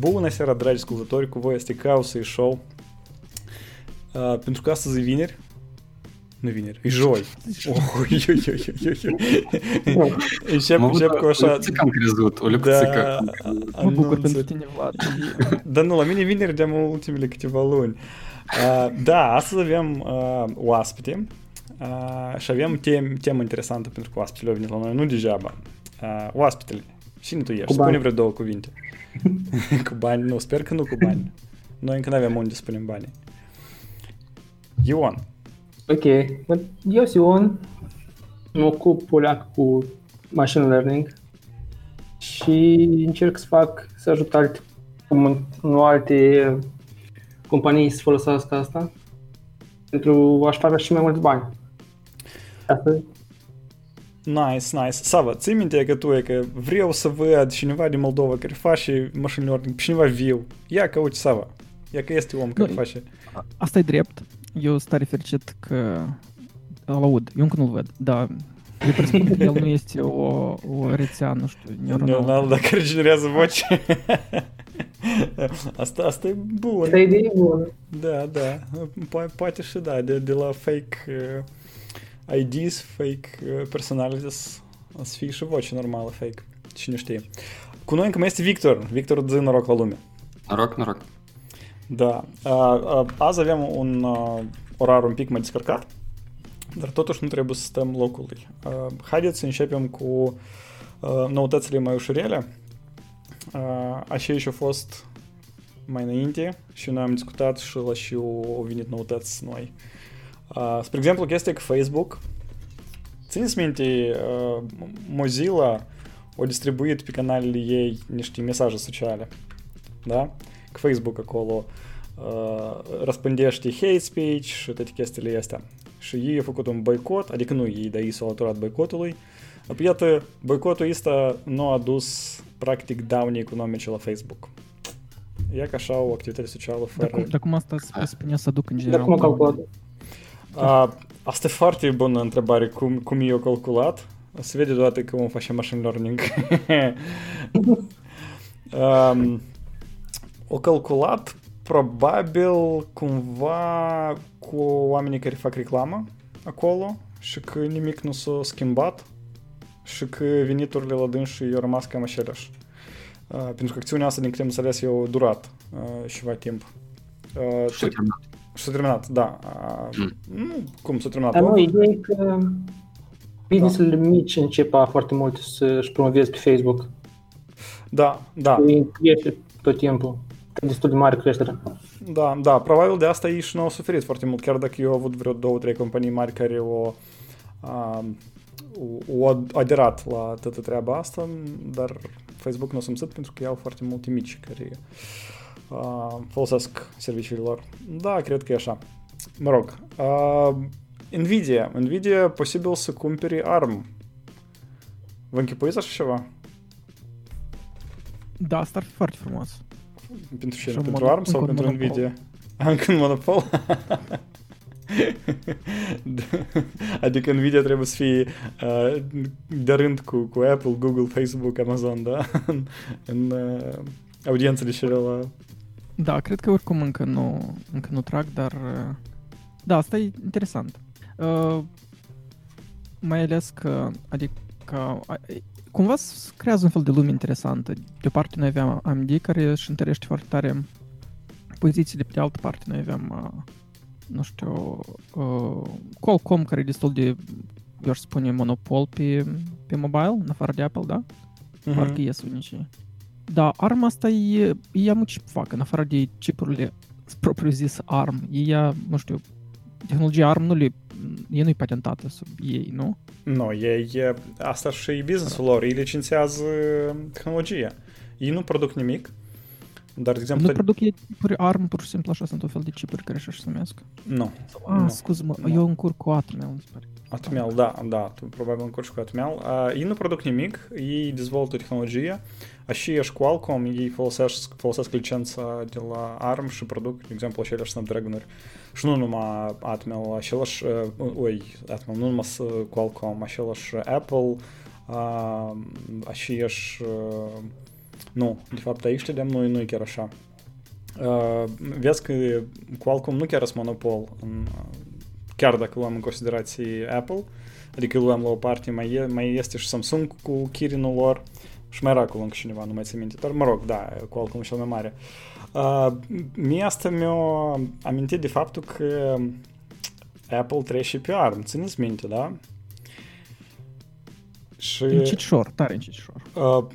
Bună seara, dragi ascultători, cu voi este Causa și Show. Pentru că astăzi e vineri. Nu vineri, e joi. Încep cu așa... Țică-am crezut, o lepățică. Mă bucur pentru tine, Vlad. Dar nu, la mine vineri de-am ultimele câteva luni. Da, astăzi avem oaspete și avem temă interesantă pentru că oaspetele au venit la noi, nu degeaba. Oaspetele, cine tu ești? Spune vreo două cuvinte. Cu bani? Nu, sper că nu cu bani. Noi încă n-aveam unde să punem banii. Ion. Ok, eu sunt Ion, mă ocup polac cu machine learning și încerc să ajut alte companii să folosească asta pentru a-și face și mai mulți bani. Asta. Nice. Sava, ții minte că tu e că vreau să văd cineva din Moldova care face machine learning, pe cineva viu. Ia că uite, Sava, ia că este om care face. Asta e drept. Eu sunt tare fericit că îl aud, eu încă nu-l văd, dar eu presupun că el nu este o rețea, nu știu, neuronală, dar care generează voci. Asta e bună. Asta e de bună. Da, poate și da, de la fake IDs, fake personalities, o să fie și voce normală, fake, cine știe. Cu noi încă mai este Victor. Victor, zi noroc la lume. Noroc. Da, azi avem un orar un pic mai descărcat, dar totuși nu trebuie să stăm locului. Haideți să începem cu noutățile mai ușurele. Așa și-au fost mai înainte și noi am discutat și la și au venit noutăți noi. Spre exemplu, chestia că Facebook, țineți minte, Mozilla a distribuit pe canalele ei niște mesaje sociale, da? Că Facebook acolo răspândește hate speech și toate chestiile astea. Și ei au făcut un boicot, adică nu ei, dar ei s-au alăturat boicotului. Iată, boicotul ăsta nu a dus practic daune economice la Facebook. Ia că așa o activitate socială fără... Dar cum asta spunea să aduc în general? Dar cum a calculat? Asta e foarte bună întrebare, cum i-a calculat. Se vede deodată că vom face machine learning. O calculat probabil cumva cu oamenii care fac reclamă acolo și că nimic nu s-a schimbat și că veniturile la dânsii au rămas cam aceleași. Pentru că acțiunea asta, din câte am înțeles, i-a durat ceva timp. S-a terminat, da. Cum s-a terminat? Dar ideea e că business-urile mici încep foarte mult să-și promoveze pe Facebook. Da. Crește tot timpul. Destul de mare creștere. Da, probabil de asta ei și nu au suferit foarte mult, chiar dacă eu au avut vreo 2-3 companii mari care au aderat la toată treaba asta, dar Facebook nu o simțit pentru că iau foarte multe mici care folosesc serviciile lor. Da, cred că e așa. Mă rog, Nvidia posibil să cumpere ARM. Vă închipuiți așa ceva? Da, asta ar fi foarte frumos. Pentru cine? Pentru ARM sau pentru Nvidia? Încă un monopol? Adică Nvidia trebuie să fie de rând cu Apple, Google, Facebook, Amazon, da? În audiențele celelalte. Da, cred că oricum încă nu trag, dar... Da, asta e interesant. Mai ales că... Adică... Cumva se creează un fel de lume interesantă. De o parte noi aveam AMD care își întărește foarte tare pozițiile, pe de altă parte noi aveam, nu știu, Qualcomm care e destul de, eu aș spune, monopol pe mobile, în afară de Apple, da? Parcă ies unicii. Dar ARM asta e am un chip fac, în afară de chipurile propriu-zis ARM. Ei, nu știu, tehnologia ARM nu e patentată sub ei, nu? Nu, ei, asta și business-ul lor, ei licențează tehnologia. Ei nu produc nimic, dar, de exemplu... Nu produc ei chipuri ARM, pur și simplu așa, sunt un fel de chipuri care așa-și sumesc. Nu. Scuze-mă, eu încurc cu Atmel, îmi pare. Atmel, da, tu probabil încurci cu Atmel. Ei nu produc nimic, ei dezvoltă tehnologia, așa ești Qualcomm, ei folosesc licența de la ARM și produc, de exemplu, aceleași Snapdragon-uri. Și nu numai Atmel, același, nu numai Qualcomm, același Apple, așa ești Nu, de fapt, aici ștedem noi, nu e chiar așa. Vezi că Qualcomm nu chiar este monopol, chiar dacă luăm în considerație Apple, adică luăm la o parte, mai este și Samsung cu Kirin-ul lor și mai era cu încă cineva, nu mai țin minte, dar mă rog, da, Qualcomm e cel mai mare. Mie asta mi-a amintit de faptul că Apple trece pe ARM, țineți minte, da? Și încetișor, tare încetișor.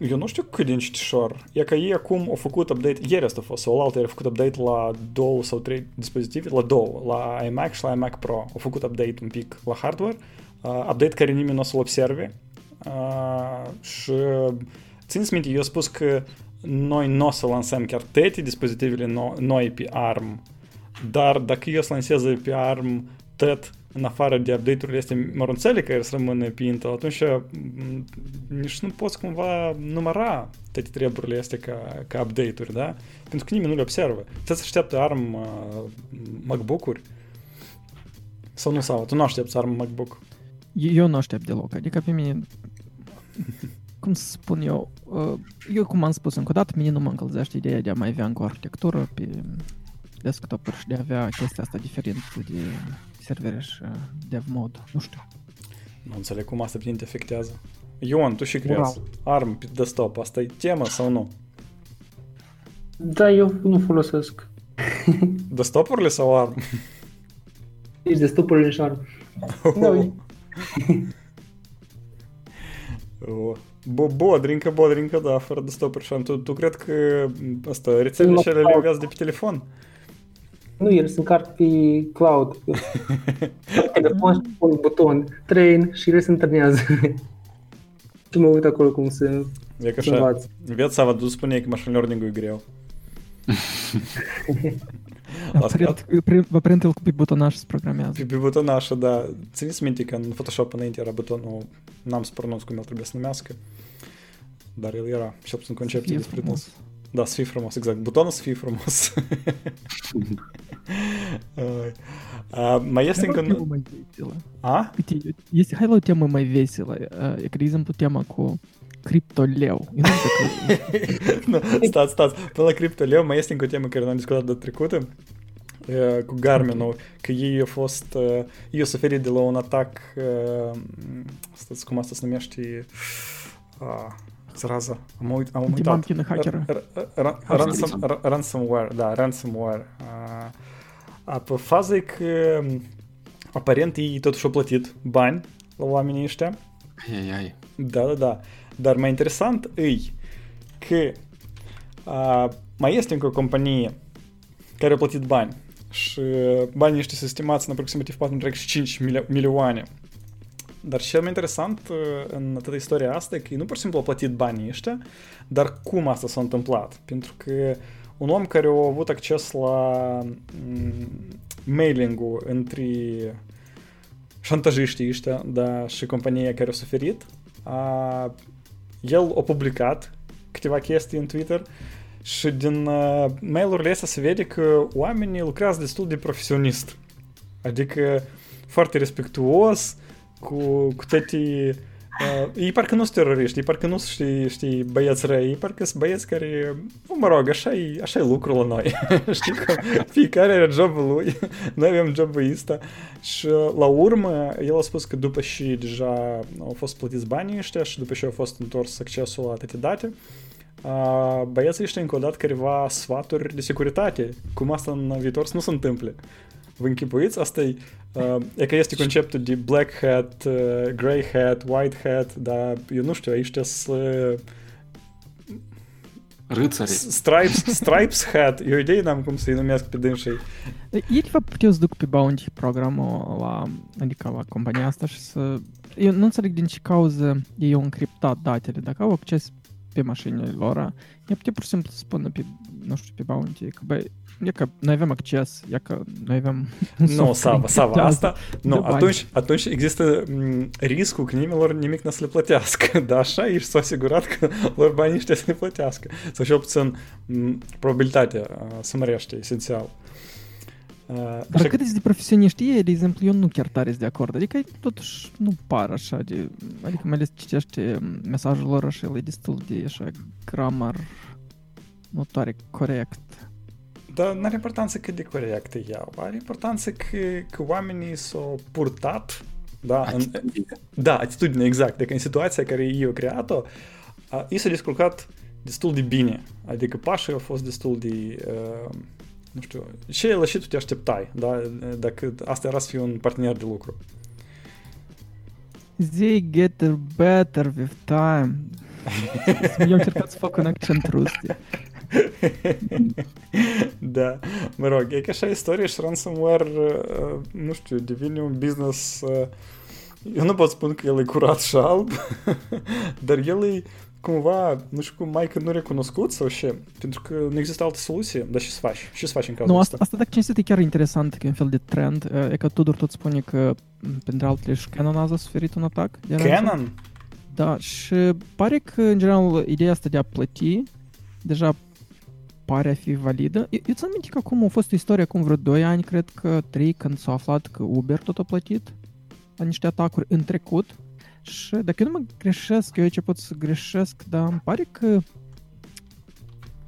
Eu nu știu cât de încetișor. E că ei acum au făcut update, ieri asta a fost, sau alaltă, au făcut update la 2 sau 3 dispozitive, la 2, la iMac și la iMac Pro. Au făcut update un pic la hardware, update care nimeni nu o să-l observe. Și țineți minte, eu am spus că noi nu o să lansăm chiar toate dispozitivele noi pe ARM, dar dacă eu să lansez pe ARM tot, în afară de update-urile astea mărunțele care să rămână pe Intel, atunci nici nu poți cumva număra toate treburile astea ca update-uri, da? Pentru că nimeni nu le observă. Să-ți așteaptă ARM MacBook-uri? Sau nu, sau tu nu aștepți ARM MacBook? Eu nu aștept deloc, adică pe mine, cum să spun eu, cum am spus încă o dată, mine nu mă încălzește ideea de a mai avea încă o arhitectură pe desktop-uri și de a avea chestia asta diferită de servere și dev mode, nu știu. Nu înțeleg cum asta prin te afectează. Ion, tu și crezi ARM pe desktop, asta e temă sau nu? Da, eu nu folosesc. Desktop-urile sau ARM? Nici desktop-urile și ARM. Bodrincă, da, fără desktop-uri și ARM. Tu cred că asta, rețelele și ele levează de pe telefon? Nu, el sunt card pe cloud. Telefon și pun buton, train și el se întâlnează. Și mă uit acolo cum se învață. Viața v-a dus spune că machine learning-ul e greu. Vă prinde-l pe butonaș se programează. Pe butonașă, da. Țineți minte că în Photoshop înainte era butonul, n-am să pronunț cum el trebuie să numească, dar el era, și-a pus în concepție despre dânsul. Da, să fii frumos, exact. Butonul să fii frumos. Mai este încă... Hai la o temă mai veselă. E, de exemplu, tema cu CryptoLeo. Stați. Până la CryptoLeo mai este încă o temă care n-am discutat de trecută cu Garmin-ul, că ei au fost... Ei au suferit de la un atac... Stați, cum asta se numește... Zraza. Am uitat. Ransomware. Pe fază e că aparent ei totuși au plătit bani la oamenii ăștia. Da. Dar mai interesant e că mai este încă o companie care a plătit bani și banii ăștia sunt estimați în aproximativ 4,5 milioane. Dar cel mai interesant în toată istoria asta e că nu pur și simplu a plătit banii ăștia, dar cum asta s-a întâmplat? Pentru că un om care a avut acces la mailing-ul între șantajiștii ăștia, da, și compania care a suferit, el a publicat câteva chestii în Twitter și din mail-urile astea se vede că oamenii lucrează destul de profesionist, adică foarte respectuos, cu toate... Ei parcă nu sunt teroriști, ei parcă nu sunt, știi, băieți răi, ei parcă sunt băieți care, mă rog, așa-i lucrul la noi, știi, că fiecare are jobul lui, noi avem jobul ăsta. Și la urmă, el a spus că după și deja au fost plătiți banii ăștia și după și au fost întors accesul la toate date, băieții ăștia încă o dată careva sfaturi de securitate, cum asta în viitor să nu se întâmple. Vă închipuiți? Asta e, e că este conceptul de black hat, grey hat, white hat, dar eu nu știu, aici sunt râțări. Stripes hat, eu idei n-am cum să-i numesc pe dânșii. Eu de fapt puteau să duc pe bounty programul la, adică la compania asta și să... Eu nu înțeleg din ce cauză ei au încriptat datele, dacă au acces pe mașinile lor, ea putea pur și simplu să spună pe, nu știu, pe bounty, că băi, e că noi avem acces, e că noi avem... Nu, Sava, asta... Nu, atunci există riscul că nimeni lor nimic n-o să le plătească, dar așa ești s-o asigurat că lor banii ăștia să le plătească. Sau și obțin probabilitatea să mărește, esențial. Dar cât de profesioniști e, de exemplu, eu nu chiar tare sunt de acord, adică totuși nu par așa de... Adică mai ales citește mesajul lor așa, el e destul de așa grammar... nu tare corect. Dar n-are importanță cât de corecte iau, are importanță că oamenii s-au purtat, da, atitudine. Da, atitudine, exact. Deci în situația care eu creat-o, i s-a descurcat destul de bine, adică pașii au fost destul de, nu știu, ce la ce tu te așteptai, da, dacă asta era să fie un partener de lucru. They get better with time. Eu am încercat să fac un accent rus. Da, mă rog, e că așa istorie și ransomware, nu știu, devine un business, eu nu pot spune că el e curat și alb, dar el e cumva, nu știu cum, mai că nu recunoscut sau ce, pentru că nu există altă soluție, dar ce-ți faci? Ce-ți faci în cazul ăsta? Asta dacă cinstit e chiar interesant, că e un fel de trend, e că Tudor tot spune că pentru altele și Canon a suferit un atac. Canon? Da, și pare că, în general, ideea asta de a plăti deja pare a fi validă. Eu ți-am amintit că acum a fost o istorie, acum vreo 2 ani, cred că 3, când s-a aflat că Uber tot a plătit la niște atacuri în trecut. Și dacă eu nu mă greșesc, eu aici pot să greșesc, dar îmi pare că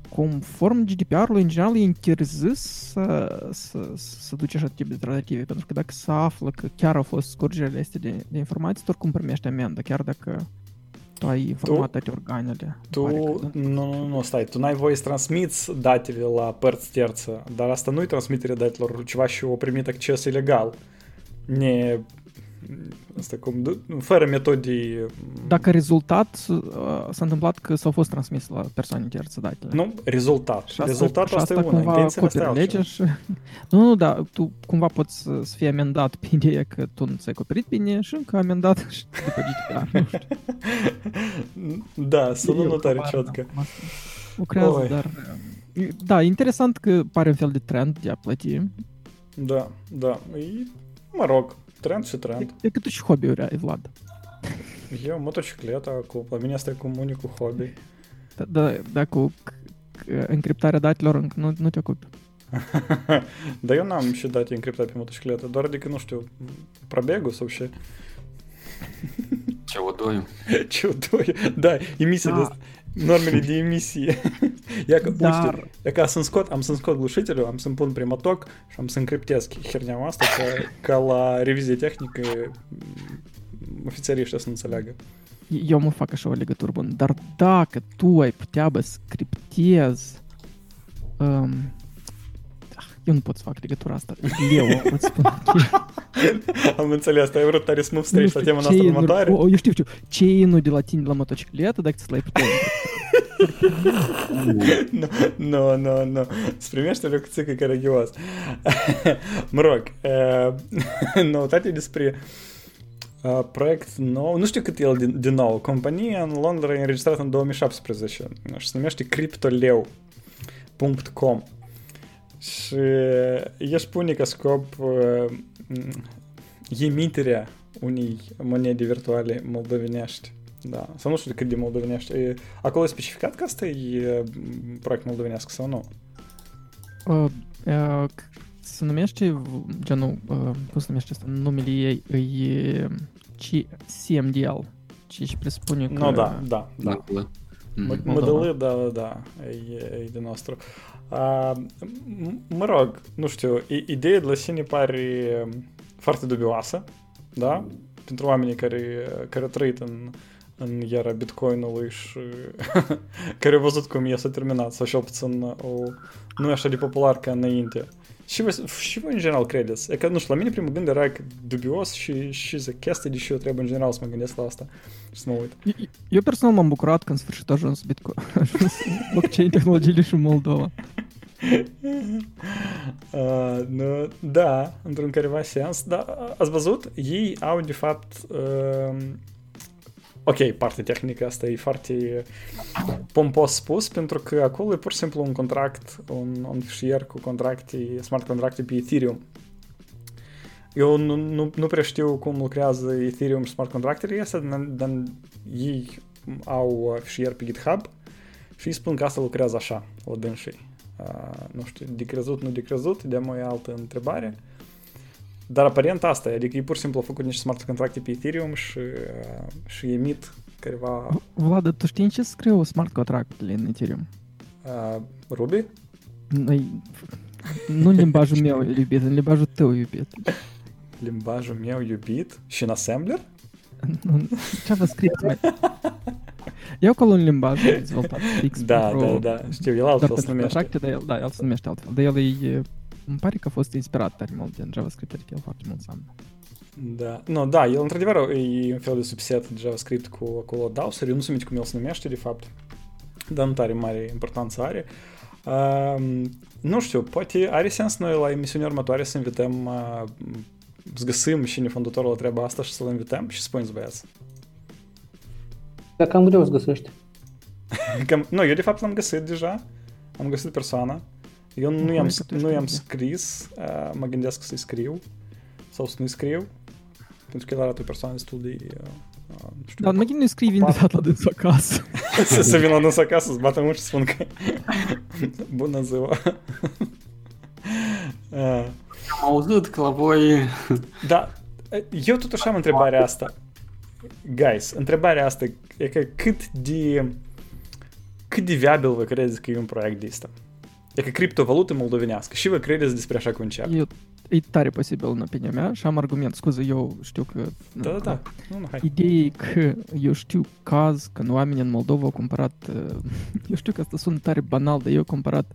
conform GDPR-ului, în general, e interzis să duci așa tip de tratative, pentru că dacă se află că chiar au fost scurgerile astea de informații, tu oricum primești amendă, chiar dacă tu ai informat toate organele. Nu, stai, tu n-ai voie să transmiți datele la părți terță, dar asta nu-i transmiterea datelor, ceva și o primit acces ilegal. Asta cum, fără metode. Dacă rezultat s-a întâmplat că s-au fost transmis la persoane terțe datele. Nu, rezultat. Rezultatul asta e una, intenția asta e altceva. Nu, da, tu cumva poți să fii amendat pe ideea că tu nu ți-ai acoperit bine și încă amendat și după GDPR, nu știu. Da, sunt o notare ciotcă. Lucrează, dar... Da, e interesant că pare un fel de trend de a plăti. Da. Mă rog. Trend și trend. E cât și hobby-uri ai, Vlad? Eu motocicleta, la mine asta e cum unicul hobby. Da, cu încriptarea datelor încă nu te ocupi. Dar eu n-am și date încriptate pe motocicletă, doar adică, nu știu, probegu sau ce. Ce o doi. Da, emisia de normele de emisie. Ia ca am să-mi scot glușitelul, am să-mi pun primatoc și am să încriptez herneaua asta ca la revizie tehnică ofițerii ăștia să înțeleagă. Eu mă fac așa o legătură bună, dar dacă tu ai putea să criptezi eu nu pot să fac legătura asta. Eu pot să spun. Am înțeles, ai vrut tare să mă streci la tema noastră următoare. Eu știu, ce e nu de la tine la motocicletă, dacă ți-l ai putea. Nu. Sprimește-l cu țică caragios. Mă rog, noutate despre proiect nou, nu știu cât e el din nou. Compania în Londra e înregistrată în 2017 și se numește CryptoLeo.com. Și ești pune ca scop emiterea unei monede virtuale moldovenești. Da. Sau nu știu cât de moldovenești. Acolo e specificat că asta e proiect moldovenesc sau nu? Se numește genul, cum se numește asta? Numele ei e CMDL. Ce presupune că... No, da. Modelul, da, e de nostru. Mă rog, nu știu, ideea de la sine pare foarte dubioasă, da? Pentru oamenii care au trăit în era Bitcoin-ului și care au văzut cum e s-a terminat, sau cel puțin nu e așa de popular ca înainte. Și voi în general credeți? E că, nu știu, la mine primul gând era dubios și zic chestii, deși eu trebuie în general să mă gândesc la asta și să mă uit. Eu personal m-am bucurat că în sfârșit a ajuns Bitcoin, blockchain, tehnologiile și Moldova. Nu, da, într-un careva sens, dar ați văzut? Ei au, de fapt, ok, partea tehnică asta e foarte pompos spus, pentru că acolo e pur și simplu un contract, un fișier cu contracte, smart contracte pe Ethereum. Eu nu prea știu cum lucrează Ethereum și smart contractele astea, dar ei au fișier pe GitHub și îi spun că asta lucrează așa, la dânsii. Nu știu, de crezut, de-am o altă întrebare. Dar aparent asta, adică ei pur și simplu au făcut niște smart contracte pe Ethereum și emit careva... Vlad, tu știi în ce scriu smart contractele în Ethereum? Ruby? Nu, limbajul meu iubit, în limbajul tău iubit. Limbajul meu iubit? Și în assembler? JavaScript. E acolo un limbaj dezvoltat fix. Da, știu, el altfel se numește. Da, el se numește altfel. Dar el îmi pare că a fost inspirat tare mult din JavaScript, adică el foarte mult seamănă. Da, no, da, el într-adevăr e un fel de subset de JavaScript cu acolo dausuri, eu nu sunt mici cum el se numește de fapt, dar nu tare mare importanță are. Nu știu, poate are sens noi la emisiunea următoare să invităm, să găsim cine fondatorul la treaba asta și să-l invităm și spune-ți băiați. Dar cam greu să găsești. Eu de fapt l-am găsit deja, am găsit persoana, eu nu i-am scris, mă gândesc să-i scriu. Sau să nu-i scriu, pentru că el arată o persoană destul de... Dar mă gândesc, nu-i scrii vindetat la dânsul acasă. Să vin la dânsul acasă, să bată mâna și spun că... Bună ziua! Am auzit că la voi... Da, eu totuși am întrebarea asta. Guys, întrebarea asta e că cât de viabil vă credeți că e un proiect de ăsta? E că criptovalută moldovenească și vă credeți despre așa concept? E tare posibil în opinia mea și am argument, scuze, eu știu că... Da. Ideea e că eu știu caz când oamenii în Moldova au cumpărat, eu știu că asta sună tare banal, dar eu am cumpărat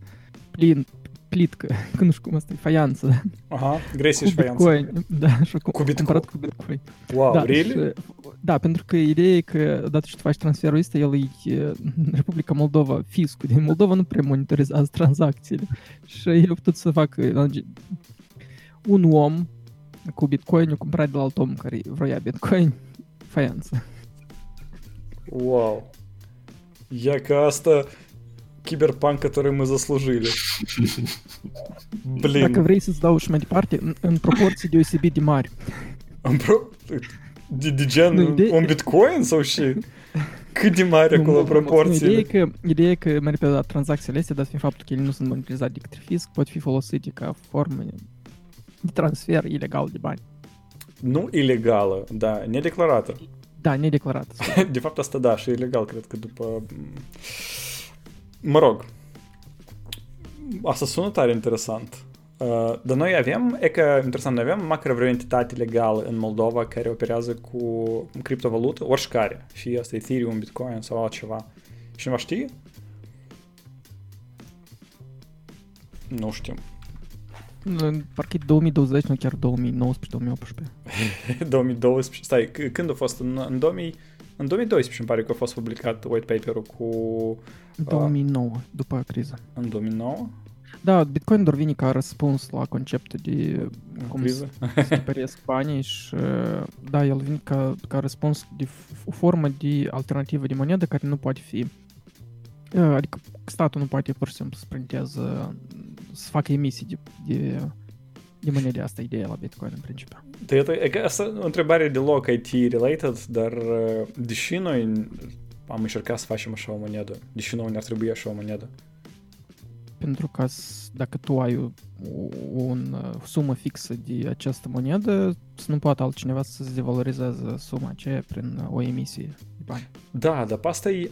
plitcă, că nu știu cum asta e, faianță. Aha, gresie și faianță. Da, și cu cumpărat cu Bitcoin. Wow, da, really? Și, da, pentru că ideea e că odată ce tu faci transferul ăsta, el e Republica Moldova, fiscul din Moldova nu prea monitorizează tranzacțiile și el a putut să facă... Un om cu Bitcoin a cumpărat de la alt om care vroia Bitcoin, faianță. Wow. Я că asta Cyberpunk, который мы заслужили. Блин. Dacă vrei să-ți dau și mai departe, în proporție de OCB de mari. De gen un Bitcoin sau și? Cât de mari acolo proporțiile? Ideea e că mai repede la tranzacțiile astea, dar fiind faptul că ele nu sunt monitorizate de către fisc, pot fi folosite ca formă de transfer ilegal de bani. Nu ilegală, da, nedeclarată. Da, nedeclarată. De fapt asta da, și ilegal, cred că după... Mă rog, asta sună tare interesant. Dar noi avem, e că, interesant, noi avem măcar vreo entitate legală în Moldova care operează cu criptovalută, oricare, fie asta Ethereum, Bitcoin sau altceva. Cineva știe? Nu știu. Parcă 2020, nu chiar 2019-2018. 2012, stai, când a fost? În 2012 îmi pare că a fost publicat white paper-ul cu... 2009, după criză. În 2009? Da, Bitcoin doar vine ca răspuns la conceptul de cum criză? Să tipăresc banii și da, el vine ca răspuns de o formă de alternativă de monedă care nu poate fi... Adică statul nu poate pur și simplu să printează, să facă emisii de monede. Asta e ideea la Bitcoin în principiu. Asta o întrebare deloc IT-related, dar deși noi am încercat să facem așa o monedă, deși noi ne-ar trebui așa o monedă? Pentru că dacă tu ai o sumă fixă de această monedă, să nu poate altcineva să-ți devalorizeze suma aceea prin o emisie de bani. Da, dar asta e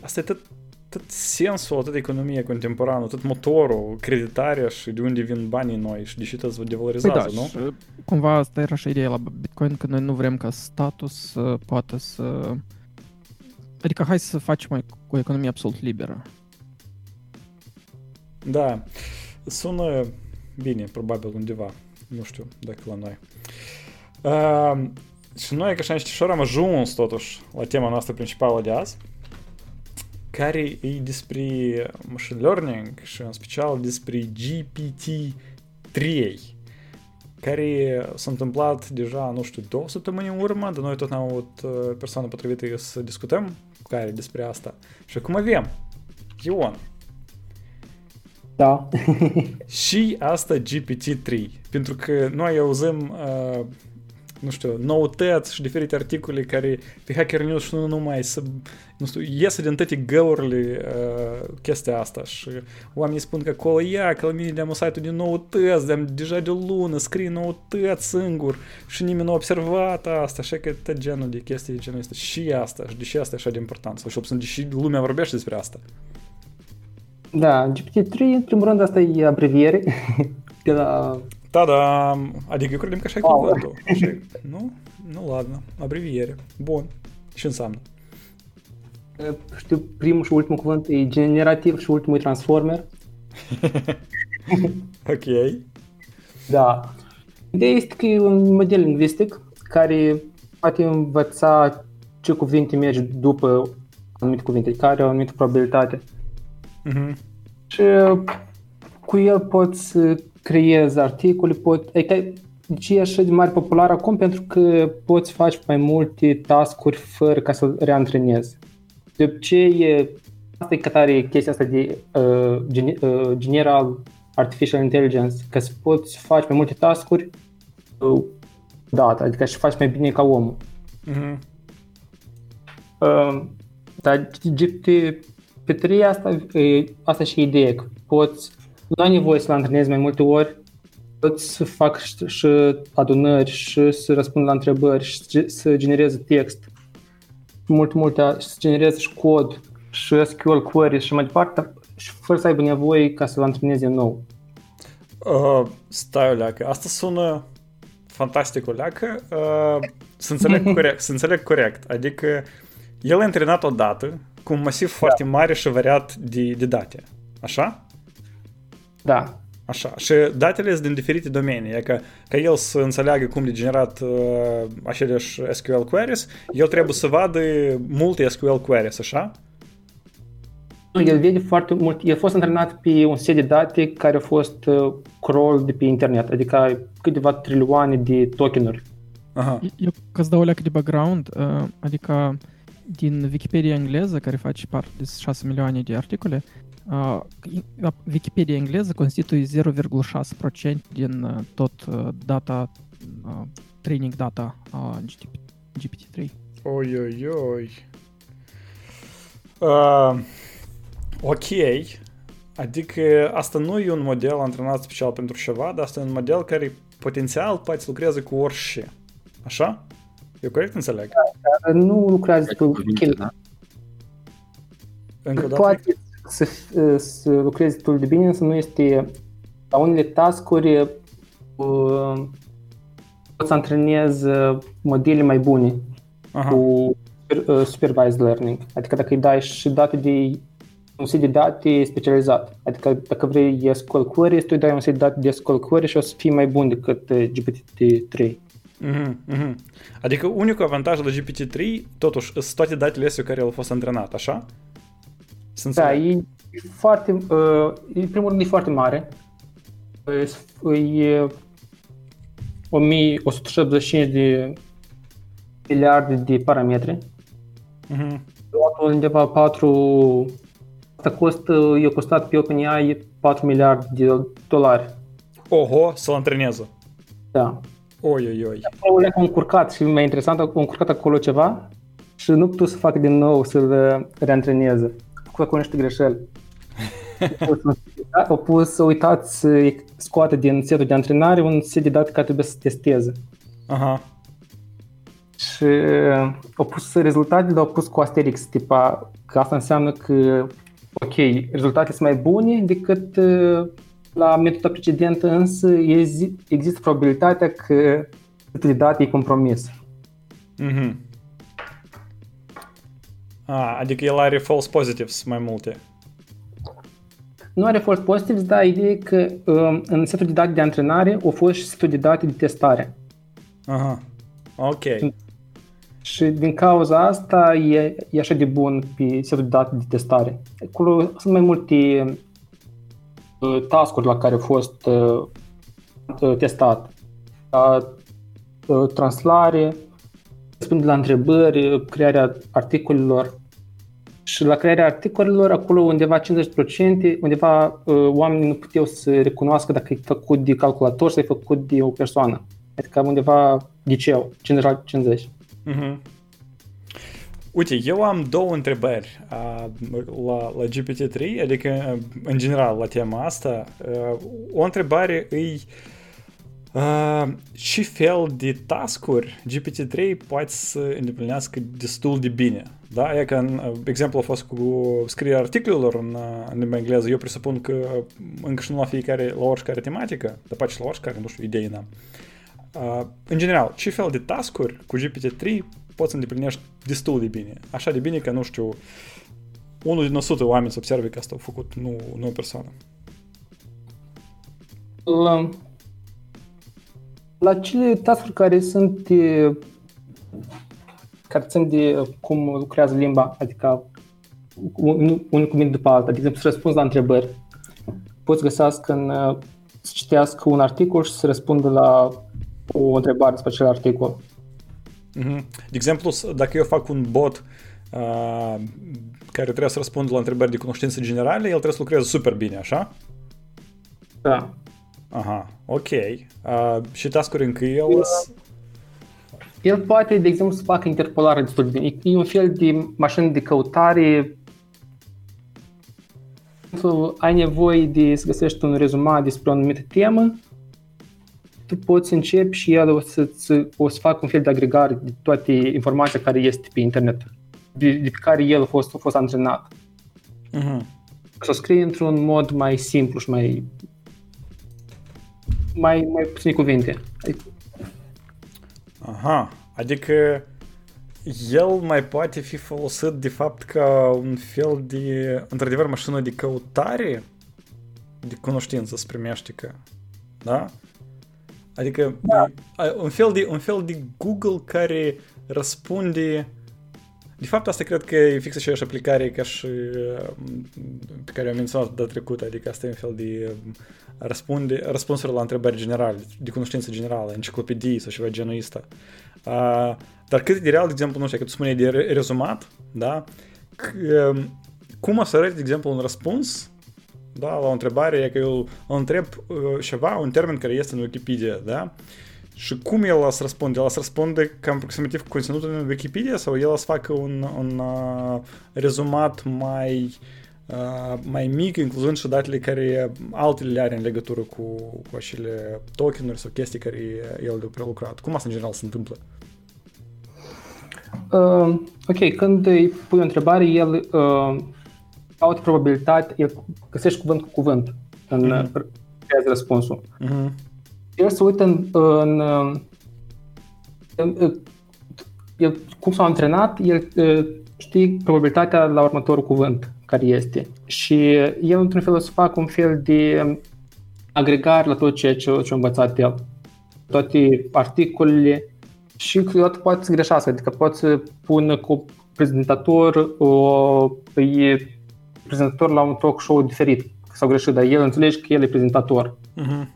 tot sensul, tot economia contemporană, tot motorul, creditarea și de unde vin banii noi și de ce te-ți devalorizează, da, nu? Da, cumva asta era și ideea la Bitcoin, că noi nu vrem ca status poate să... Adică hai să facem o economie absolut liberă. Da, sună bine, probabil undeva, nu știu dacă la noi. Și noi, ca și niștișor, am ajuns totuși la tema noastră principală de azi, care e despre machine learning și în special despre GPT-3, care s-a întâmplat deja, nu știu, 2 săptămâni în urmă, dar noi tot n-am avut persoană potrivită să discutăm cu care despre asta. Și acum avem Ion. Da. Și asta GPT-3, pentru că noi auzim, nu știu, noutăți și diferite articole care pe Hacker News și nu numai să, nu știu, iese din toate găurile chestia asta și oamenii spun că acolo ia, că la mine le-am un site-ul de noutăți, de-am deja de lună, scrie noutăți singur și nimeni nu a observat asta, așa că tot genul de chestii de genul ăsta și asta, și deși asta e așa de important sau și lumea vorbește despre asta. Da, GPT-3, în primul rând, asta e abreviere de la... Da, da, adică eu credem că așa e cuvântul. Nu? Nu, ladna, abreviere. Bun. Ce înseamnă? Știu, primul și ultimul cuvânt e generativ și ultimul e transformer. Ok. Da. Ideea este că e un model lingvistic care poate învăța ce cuvinte merge după anumite cuvinte, care au anumită probabilitate. Mm-hmm. Și cu el poți să creezi articole, deci e așa de mare popular acum pentru că poți face mai multe task-uri fără ca să reantrenezi. De obicei, asta e că tare chestia asta de general artificial intelligence, că să poți face mai multe task-uri data, adică și faci mai bine ca omul. Mm-hmm. Dar GPT-3 asta și ideea, că poți, nu ai nevoie să-l antrenezi mai multe ori, poți să fac și adunări și să răspund la întrebări și să genereze text, multe, să genereze și cod și SQL queries și mai departe, și fără să aibă nevoie ca să-l antrenezi din nou. Stai o leacă, asta sună fantastic o leacă, să înțeleg corect, adică el a antrenat odată cu un masiv foarte mare și variat de date, așa? Da. Așa, și datele sunt din diferite domenii, e ca el să înțeleagă cum de generat aceleași SQL queries, el trebuie să vadă multe SQL queries, așa? El vede foarte mult, el a fost antrenat pe un set de date care a fost crawl de pe internet, adică câteva trilioane de tokenuri. Aha. Eu ca să dau o leacă de background, adică din Wikipedia engleză, care face parte de 6 milioane de articole, Wikipedia engleză constituie 0,6% din tot data, training data a GPT-3. Oi. Ok, adică asta nu e un model antrenat special pentru ceva, dar asta e un model care potențial poate lucreze cu orice. Așa? Eu corect înțeleg? Da, nu lucrează cu chile. Poate să lucrezi destul de bine, însă nu este la unele task-uri poți să antrenezi modele mai bune. Aha. Cu supervised learning, adică dacă îi dai și date de un set de date specializat, adică dacă vrei SQL query, tu îi dai un set de date de SQL query și o să fii mai bun decât GPT-3. Mm-hmm. Adică unicul avantaj la GPT-3 totuși sunt toate datele astea care au fost antrenat, așa? Da, e foarte, în primul rând e foarte mare, e 1175 de miliarde de parametri, mm-hmm. Totul undeva 4, asta costă, i-a costat pe OpenAI 4 miliarde de dolari. Oho, să-l antrenează. Da. Oi. Acolo le-a încurcat și mai interesant, a încurcat acolo ceva și nu putea să facă din nou, să-l reantreneze. Cu niște greșeli. O pus să uitați să scoate din setul de antrenare un set de date care trebuie să testeze. Aha. Și au pus rezultatele, dar au pus cu asterix, tipa că asta înseamnă că ok, rezultatele sunt mai bune decât la metoda precedentă, însă există probabilitatea că setul de date e compromis. Mhm. Adică el are false positives mai multe. Nu are false positives, dar ideea e că în setul de date de antrenare au fost și setul de date de testare. Aha, ok. Și din cauza asta e așa de bun pe setul de date de testare. Acolo sunt mai multe task-uri la care a fost testat. Translare, răspund la întrebări, crearea articolelor. Și la crearea articolelor, acolo undeva 50%, undeva oamenii nu puteau să recunoască dacă e făcut de calculator sau e făcut de o persoană. Adică undeva ghiceu, 50%. Mm-hmm. Uite, eu am două întrebări la GPT-3, adică în general la tema asta. O întrebare e Și fel de task-uri, GPT-3 poți să îndeplinească destul de bine. Da? E ca în exemplu a fost cu scrierea articolelor în limba engleză. Eu presupun că încă și nu la fiecare, la oricare tematică, dar poate și la oricare, nu știu, idei n-am. În general, ce fel de task-uri cu GPT-3 poți să îndeplinești destul de bine. Așa de bine că, nu știu, 1 din 100 oameni să observe că asta au făcut, nu o persoană. La cele task-uri care sunt care țin de cum lucrează limba, adică unul cuvinte după alta, de exemplu, să răspunzi la întrebări, poți găsească să citească un articol și să răspundă la o întrebare despre acel articol. Mm-hmm. De exemplu, dacă eu fac un bot care trebuie să răspundă la întrebări de cunoștințe generale, el trebuie să lucreze super bine, așa? Da. Aha, ok. Și task-uri încă el poate, de exemplu, să facă interpolare destul de bine. E un fel de mașină de căutare. Ai nevoie de să găsești un rezumat despre o anumită temă, tu poți începi și el o să facă un fel de agregare de toate informația care este pe internet, de pe care el a fost antrenat. Uh-huh. Să o scrie într-un mod mai simplu și mai puține cuvinte. Aha, adică el mai poate fi folosit de fapt ca un fel de, într-adevăr, mașină de căutare de cunoștință se primește că, da? Adică da. Un fel de Google care răspunde. De fapt, asta cred că e fix aceeași aplicare ca și pe care am menționat data trecută, adică asta e un fel de răspunsuri la întrebări generale, de cunoștință generală, enciclopedii sau ceva genul ăsta. Dar cât de real, de exemplu, nu știu, că tu spuneai de rezumat, da? Cum o să arăți, de exemplu, un răspuns, da, la o întrebare, e că eu întreb ceva, un termen care este în Wikipedia, da? Și cum el o să răspunde? El o să răspunde cam aproximativ cu conținutul în Wikipedia sau el o să facă un rezumat mai mic, incluzând și datele care altele le are în legătură cu acele tokenuri sau chestii care el le-a prelucrat. Cum asta în general se întâmplă? Ok, când îi pui o întrebare, el caută probabilitate, el găsește cuvânt cu cuvânt în răspunsul. Mhm. El se uită cum s-a antrenat, el știe probabilitatea la următorul cuvânt care este și el într-un fel o să facă un fel de agregare la tot ceea ce a învățat el, toate articolele și câteodată poate să greșească, adică poate să pună cu prezentator, prezentator la un talk show diferit sau greșit, dar el înțelege că el e prezentator. Uh-huh.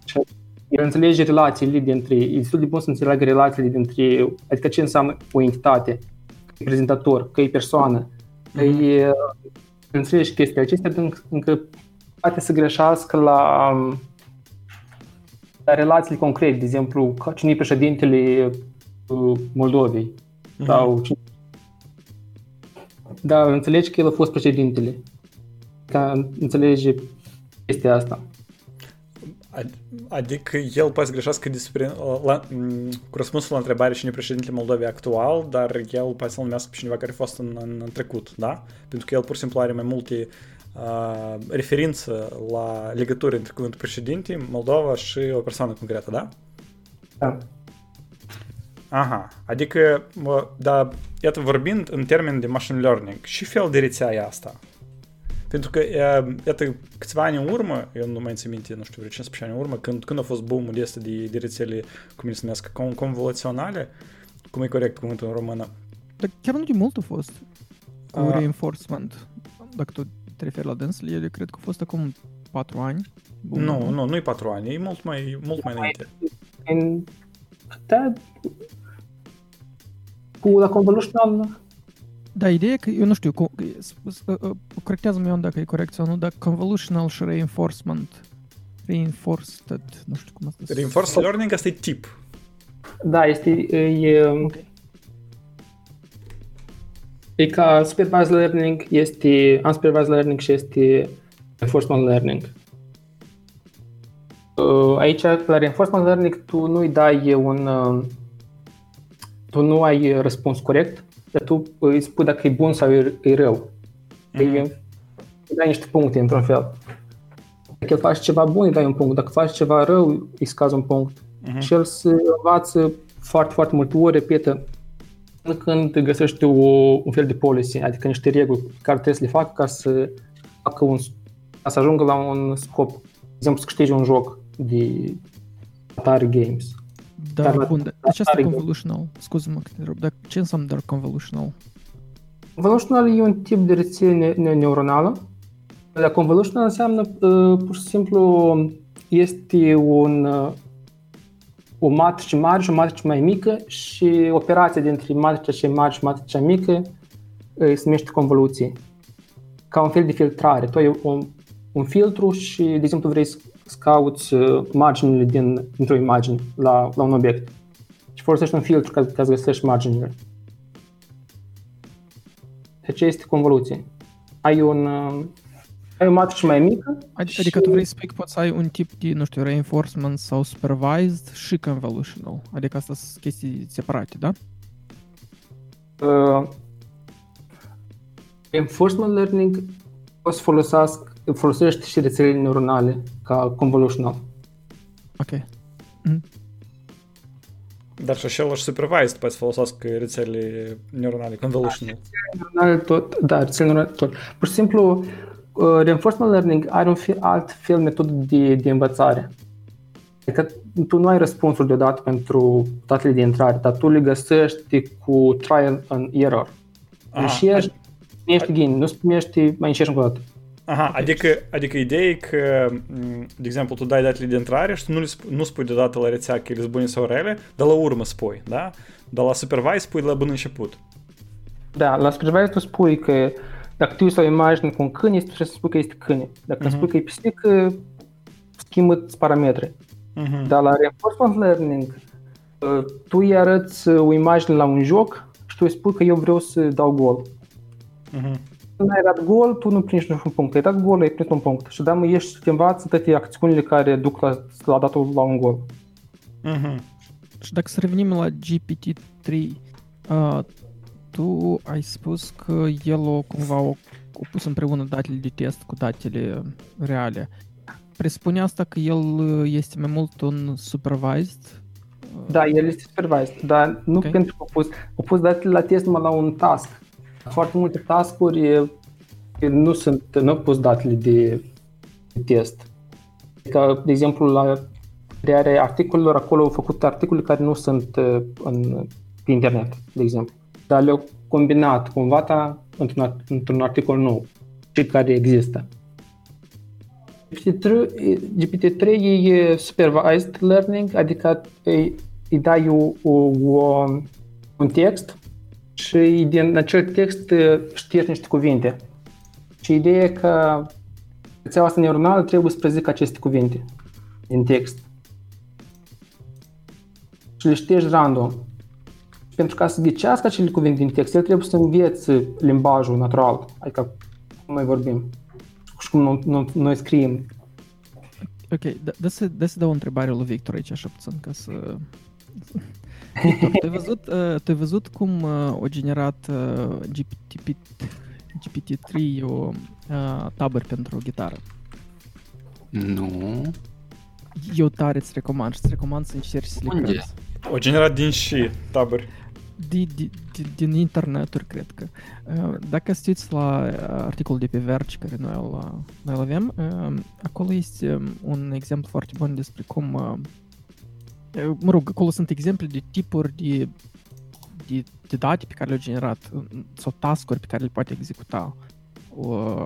El înțelege relațiile dintre, e destul de bun să înțeleagă relațiile dintre, adică ce înseamnă o entitate, că e prezentator, că e persoană, că e, înțelege chestiile acestea, încă poate să greșească la relațiile concrete, de exemplu, cine e președintele Moldovei, sau cine... Dar înțelege că el a fost președintele, că înțelege chestia asta. Adică el poate să greșească cu răspunsul la întrebare cine e președintele Moldovei actual, dar el poate să-l numească pe cineva care a fost în trecut, da? Pentru că el pur și simplu are mai multe referințe la legături între cuvântul președinte, Moldova și o persoană concretă, da? Da. Aha, adică, da, iată, vorbind în termen de machine learning, ce fel de rețea e asta? Pentru că, iată, câțiva ani în urmă, eu nu mai țin minte, nu știu, vreo 15 ani în urmă, când a fost boom-ul ăsta de rețele, cum se numesc, convoluționale, cum e corect cuvântul în română. Dar chiar nu de mult a fost cu reinforcement. Dacă tu te referi la densele, ele cred că a fost acum 4 ani. Nu e 4 ani, e mult mai înainte. Da, cu la convoluțional... Da, ideea că, eu nu știu, corectează-mă eu dacă e corect sau nu, dar convolutional și reinforced, nu știu cum asta... Reinforced learning, asta e tip. Da, este okay. E ca supervised learning, este unsupervised learning și este reinforcement learning. Aici, la reinforcement learning, tu nu-i dai un... Tu nu ai răspuns corect, dar tu îi spui dacă e bun sau e rău. Mm-hmm. Îi dai niște puncte, într-un fel. Dacă el faci ceva bun, îi dai un punct. Dacă faci ceva rău, îi scazi un punct. Mm-hmm. Și el se învață foarte, foarte multe ori, repetă, până când găsești un fel de policy, adică niște reguli care trebuie să le facă ca să ajungă la un scop. De exemplu, să câștigi un joc de Atari Games. Dar bun, de ce asta convolutional? Scuze-mă că te întreb, dar ce înseamnă doar convolutional? Convolutional e un tip de rețele neuronală. La convolutional înseamnă, pur și simplu, este o matrice mare și o matrice mai mică și operația dintre matricea cea mare și matricea mică se numește convoluție. Ca un fel de filtrare. Tu ai un filtru și, de exemplu, vrei să cauți marginile dintr-o imagine la un obiect și folosești un filtru ca să găsești marginile. Deci este convoluție. Ai o matrice mai mică. Adică și... tu vrei să spui că poți să ai un tip de, nu știu, reinforcement sau supervised și convolutional. Adică astea sunt chestii separate, da? Reinforcement learning poți să folosești și rețelele neuronale ca convolutional. Ok. Mm. Dar și așa și supervised poți să folosească rețelele neuronale convolutional. Da, rețelele neuronale tot. Pur și simplu, reinforcement learning are un alt fel metodă de învățare. Adică tu nu ai răspunsuri deodată pentru datele de intrare, dar tu le găsești cu trial and error. Înșești, primești gain, nu-ți primești, mai încerci încă o dată. Aha, adică ideea e că, de exemplu, tu dai datele de intrare și nu spui deodată la rețea că ele-s bune sau rele, dar la urmă spui, da? Dar la supervise spui la bun început. Da, la supervise tu spui că dacă tu uiți la o imagine cu un câine, trebuie să spui că este câine. Dacă spui că e pisică, schimbă-ți parametri. Dar la reinforcement learning, tu îi arăți o imagine la un joc și tu îi spui că eu vreau să dau gol. Când ai dat gol, tu nu prinși niciun punct. Ai dat gol, ai prins un punct. Și da, mă ieși și te învață toate acțiunile care duc la datul la un gol. Și dacă să revenim la GPT-3, tu ai spus că el cumva a pus împreună datele de test cu datele reale. Presupune asta că el este mai mult un supervised? Da, el este supervised, dar nu pentru că a pus datele la test numai la un task. Foarte multe task-uri nu au pus datele de test. Adică, de exemplu, la crearea articolelor, acolo au făcut articole care nu sunt pe internet, de exemplu. Dar le-au combinat cumva într-un articol nou, și care există. GPT-3 e supervised learning, adică îi dai un text și din acel text știergi niște cuvinte. Și ideea e că rețeaua asta neuronală trebuie să prezică aceste cuvinte din text. Și le știergi random. Și pentru ca să ghicească acele cuvinte din text, el trebuie să învețe limbajul natural, adică cum noi vorbim și cum noi scriem. Ok, da să dau o întrebare lui Victor aici așa puțin ca să... Victor, tu ai văzut cum a generat GPT-3 o tabăr pentru gitară? Nu. Eu tare îți recomand să încerci să le crezi. O generat din și tabări? Din interneturi, cred că. Dacă studiți la articolul de pe Verge, care noi avem, acolo este un exemplu foarte bun despre cum... Mă rog, acolo sunt exemple de tipuri de date pe care le-au generat sau task-uri pe care le poate executa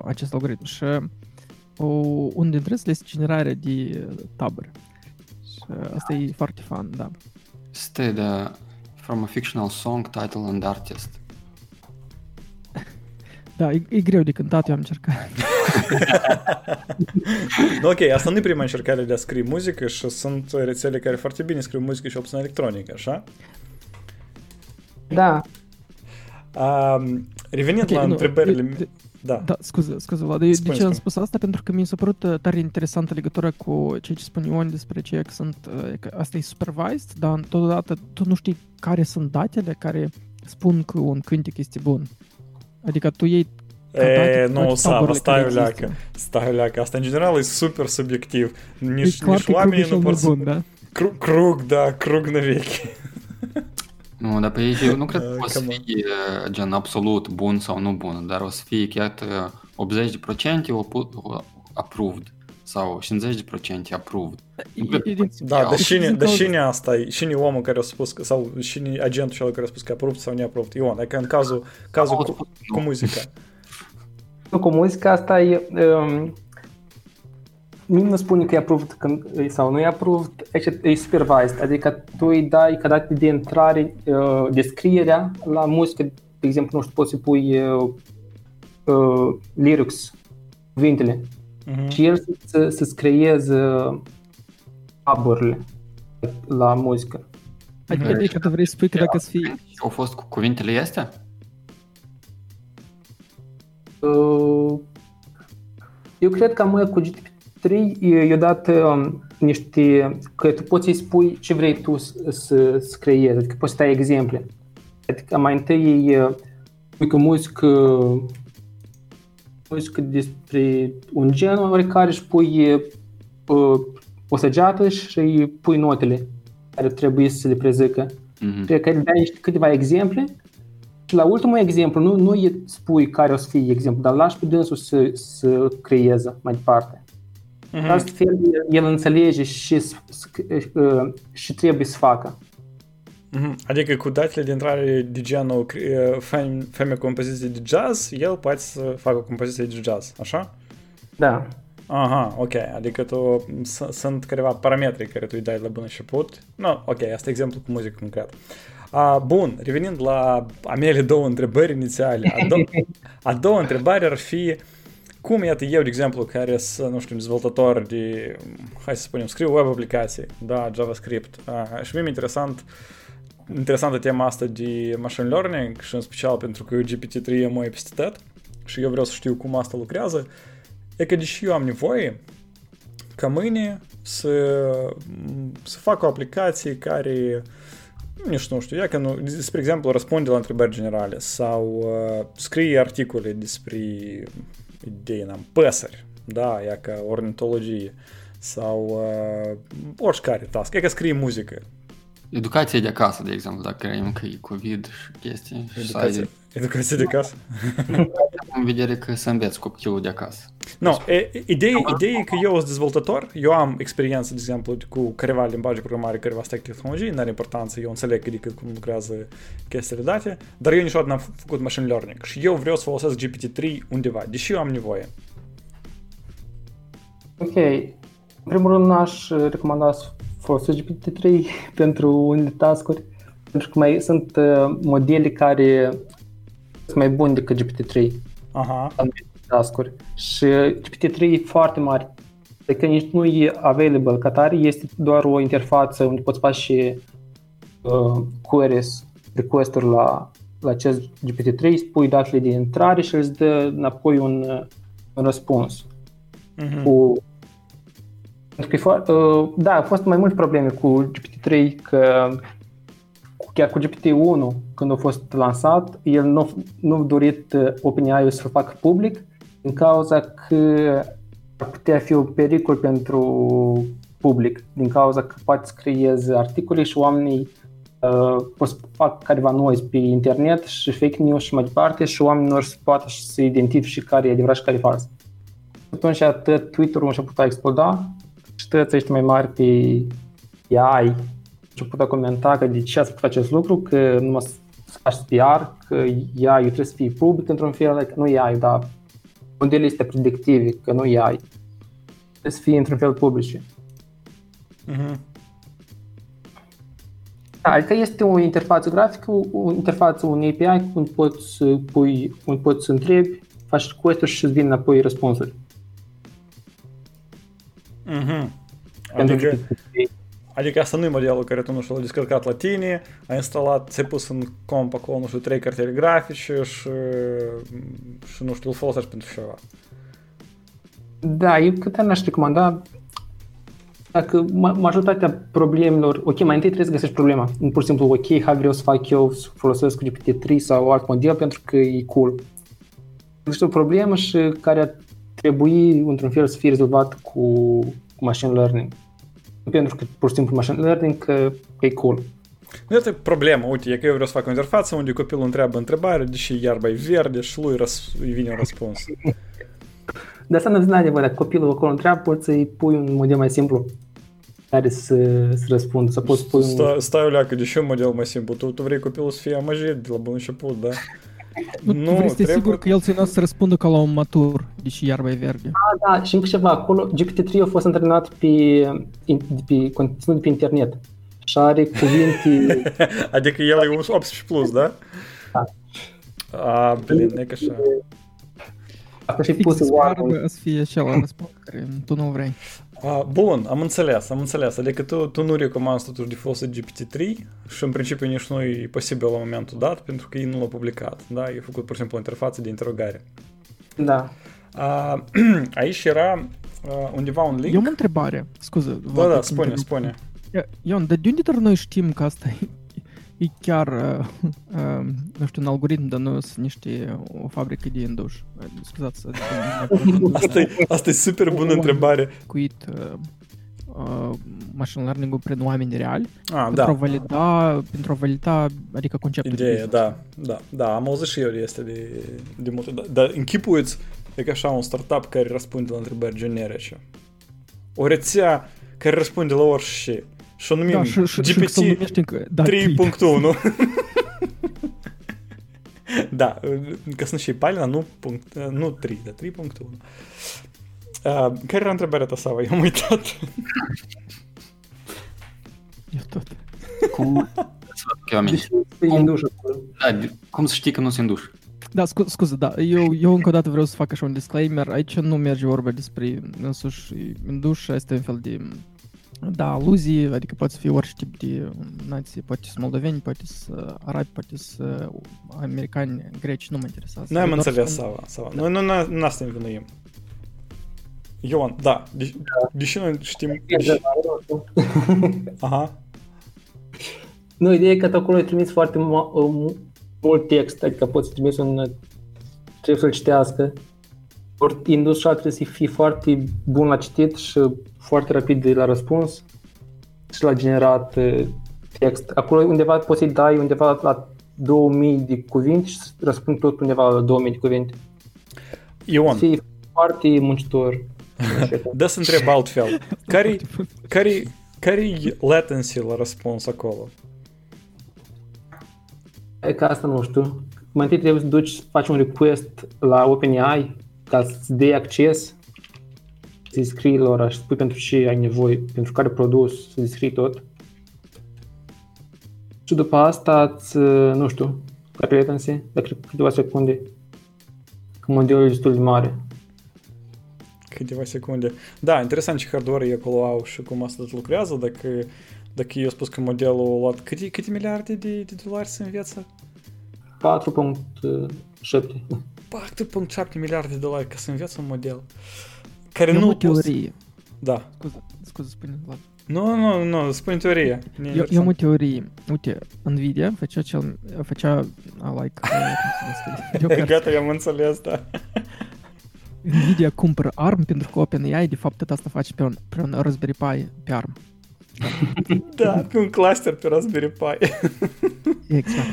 acest algoritm. Și unul dintre ele este generarea de tabări. Asta e foarte fun, da. Este from a fictional song, title and artist. Da, e greu de cântat, eu am încercat. Ok, asta nu e prima încercare de a scrie muzică și sunt rețele care foarte bine scriu muzică și opțiune electronică, așa? Da. Revenind la întrebările... Da. Da, scuze, Vlad, de ce am spus asta? Pentru că mi s-a părut tare interesantă legătura cu ceea ce spune Ion despre ceea că sunt, că asta e supervised, dar totodată tu nu știi care sunt datele care spun că un cântec este bun. Adică tu iei nu, Sava, stai o leacă. Asta în general e super subiectiv. Nici oamenii nu pot să... Da? Krug na vechi. Nu, dar pe ei eu nu cred că o să fie gen absolut bun sau nu bun, dar o să fie chiar 80% approved sau 50% approved. Da, dar cine asta e? Cine omul care a spus, sau cine agentul celălalt care a spus că approved sau neapproved? Ion, adică în cazul cu muzica. Nu, cu muzica asta e... Nimeni nu spune că e approved când, sau nu e approved, e supervised, adică tu îi dai ca date de intrare descrierea la muzică, de exemplu, nu știu, poți să pui lyrics, cuvintele, și el să-ți creeze taburile la muzică. Adică tu vrei să spui că dacă să fii... Au fost cu cuvintele astea? Eu cred că mai cu GPT-3 i-a dat niște, că tu poți să-i spui ce vrei tu să creezi, adică poți să dai exemple. Adică mai întâi spui că muzică despre un gen oricare și pui o săgeată și pui notele care trebuie să le prezică. Trebuie că îi dai niște câteva exemple. Și la ultimul exemplu, nu îi spui care o să fie exemplu, dar lași pe dânsul să creeze mai departe. Astfel, el înțelege și trebuie să facă. Adică cu datele de intrare de genul feme compoziție de jazz, el poate să facă o compoziție de jazz, așa? Da. Aha, ok, adică tu, sunt câteva parametri care tu îi dai la bun început. No, ok, asta e exemplu cu muzică concret. Bun, revenind la a mele două întrebări inițiale, a doua întrebare ar fi cum, iată, eu, de exemplu, care sunt, nu știu, dezvoltator de, hai să spunem, scriu web aplicații, da, JavaScript, și mie e interesantă tema asta de machine learning și în special pentru că GPT-3 e mai peste tot și eu vreau să știu cum asta lucrează, e că deși eu am nevoie ca mâine să fac o aplicație care... Nu știu, ea că nu, spre exemplu, răspunde la întrebări generale sau scrie articole despre idei, păsări, da, ea că ornitologie sau oricare task, ea că scrie muzică. Educație de acasă, de exemplu, dacă e încă e COVID și chestii. Educație de acasă? Am vedere că să înveți copilul de acasă. No, ideea e că eu sunt dezvoltator, eu am experiență, de exemplu, cu careva limbaje de programare, careva stack tehnologii, n-are importanță, eu înțeleg cum lucrează chestiile date, dar eu niciodată n-am făcut machine learning și eu vreau să folosesc GPT-3 undeva, deși eu am nevoie. Ok, în primul rând aș recomanda să folosesc GPT-3 pentru unele task-uri, pentru că mai sunt modele care sunt mai buni decât GPT-3. Aha. Task-uri. Și GPT-3 e foarte mare, adică nici nu e available ca tare, este doar o interfață unde poți face și queries, request-uri la acest GPT-3, spui datele de intrare și îți dă înapoi un răspuns. Da, au fost mai multe probleme cu GPT-3, că chiar cu GPT-1, când a fost lansat, el nu a dorit OpenAI-ul să-l facă public din cauza că ar putea fi un pericol pentru public, din cauza că poate să creeze articole și oamenii pot să fac careva noise pe internet și fake news și mai departe și oamenii nu să poată să identifice care e adevărat și care e fals. Atunci atât Twitter-ul și-a putut exploda și tăți ești mai mari pe AI și-a putut comenta că de ce ați făcut acest lucru, că nu mă să faci PR, că AI-ul trebuie să fie public într-un fel, adică nu AI, dar modele este predictive, că nu AI, trebuie să fie într-un fel publice. Da, adică este o interfață grafică, o interfață unei API unde poți să întrebi, faci quest-uri și îți vin înapoi răspunsuri. Adică asta nu-i modelul care tu, nu știu, l-a descărcat la tine, a instalat, ți-ai pus în comp acolo, nu știu, 3 cartiere grafice și nu știu, îl folosești pentru ceva. Da, eu câte n-aș recomanda. Dacă majoritatea problemelor, ok, mai întâi trebuie să găsești problema. Pur și simplu, ok, hai, vreau să fac eu, să folosesc GPT-3 sau alt model pentru că e cool. Este o problemă și care ar trebui, într-un fel, să fie rezolvat cu machine learning. Pentru că, pur și simplu, machine learning că e cool. Nu este problemă, uite, e că eu vreau să fac o interfață unde copilul întreabă întrebare, deși iarba e verde și lui îi vine un răspuns. Dar asta nu-ți n-ai dacă copilul acolo întreabă, poți să-i pui un model mai simplu care să răspundă, să poți pui un... Stai o leacă, deși un model mai simplu, tu vrei copilul să fie amăjit de la bun început, da? Nu, vrei să te sigur că el ținea să răspundă ca la un matur, deși iarba e verde. Da, da, și încă ceva, acolo GPT-3 a fost antrenat pe conținut pe internet și are cuvinte... Adică el e 18 plus, da? Da. A, bine, e că așa... Asta și pus oară să fie acela răspuns care tu nu vrei. Bun, am înțeles. Adică tu nu recomanzi totuși de folosit GPT-3 și în principiu nici nu e posibil la momentul dat pentru că ei nu l-au publicat. Da? E făcut pur și simplu o interfață de interogare. Da. Aici era undeva un link. Eu am o întrebare, scuze. Da, spune. Ion, dar de unde dar noi știm că asta e chiar, nu știu, un algoritm, dar nu sunt niște o fabrică de induși. Scuzați. Asta e super bună întrebare. Cuit machine learning-ul prin oameni reali pentru a valida, adică conceptul ideea, de business. Da, am auzit și eu este de multe, dar închipuiți e ca așa un startup care răspunde la întrebări generice. O rețea care răspunde la orice. Și-o numim GPT-3.1. Da, că sunt și palina, nu 3, dar 3.1. Care era întrebarea ta, Sava? Eu am uitat. Eu tot. Cum să știi că nu se induși? Da, scuze, da, eu încă o dată vreau să fac așa un disclaimer. Aici nu merge vorba despre însuși induși, este un fel de... Da, aluzii, adică poate să fie orice tip de nație, poate să moldoveni, poate să arabi, poate să americani, greci, nu mă interesează. Noi am înțeles, Sava. Da. Noi nu asta ne vinuim. Ion, da, deși noi știm... Aha. Nu, ideea e că acolo îi trimis foarte mult text, adică poți să trimiți trebuie să-l citească. Ori industria trebuie să fie foarte bun la citit și foarte rapid la răspuns și la generat text. Acolo undeva poți să-i dai undeva la 2000 de cuvinte și răspund tot undeva la 2000 de cuvinte. Ion. Fii foarte muncitor. Da, să întreb altfel. Care-i latency la răspuns acolo? E ca asta nu știu. Mai întâi trebuie să duci să faci un request la OpenAI ca să dai acces, să-i scrii lor și spui pentru ce ai nevoie, pentru care produs, să-i scrii tot. Și după asta, nu știu, care latency, dar cred că câteva secunde, că modelul e destul de mare. Câteva secunde. Da, interesant ce hardware e acolo au și cum asta lucrează, dacă eu spus că modelul a luat câte miliarde de dolari să înveță? 4.7. 4.7 miliarde de dolari ca să înveți un model care eu nu teorie. Da. Scuze, spune. Nu, spune teorie. Eu am o teorie. Uite, Nvidia făcea like. Gata, eu am înțeles, da. Nvidia cumpără ARM pentru că OpenAI de fapt tot asta face pe un Raspberry Pi pe ARM. Da, pe un cluster pe Raspberry Pi. Exact.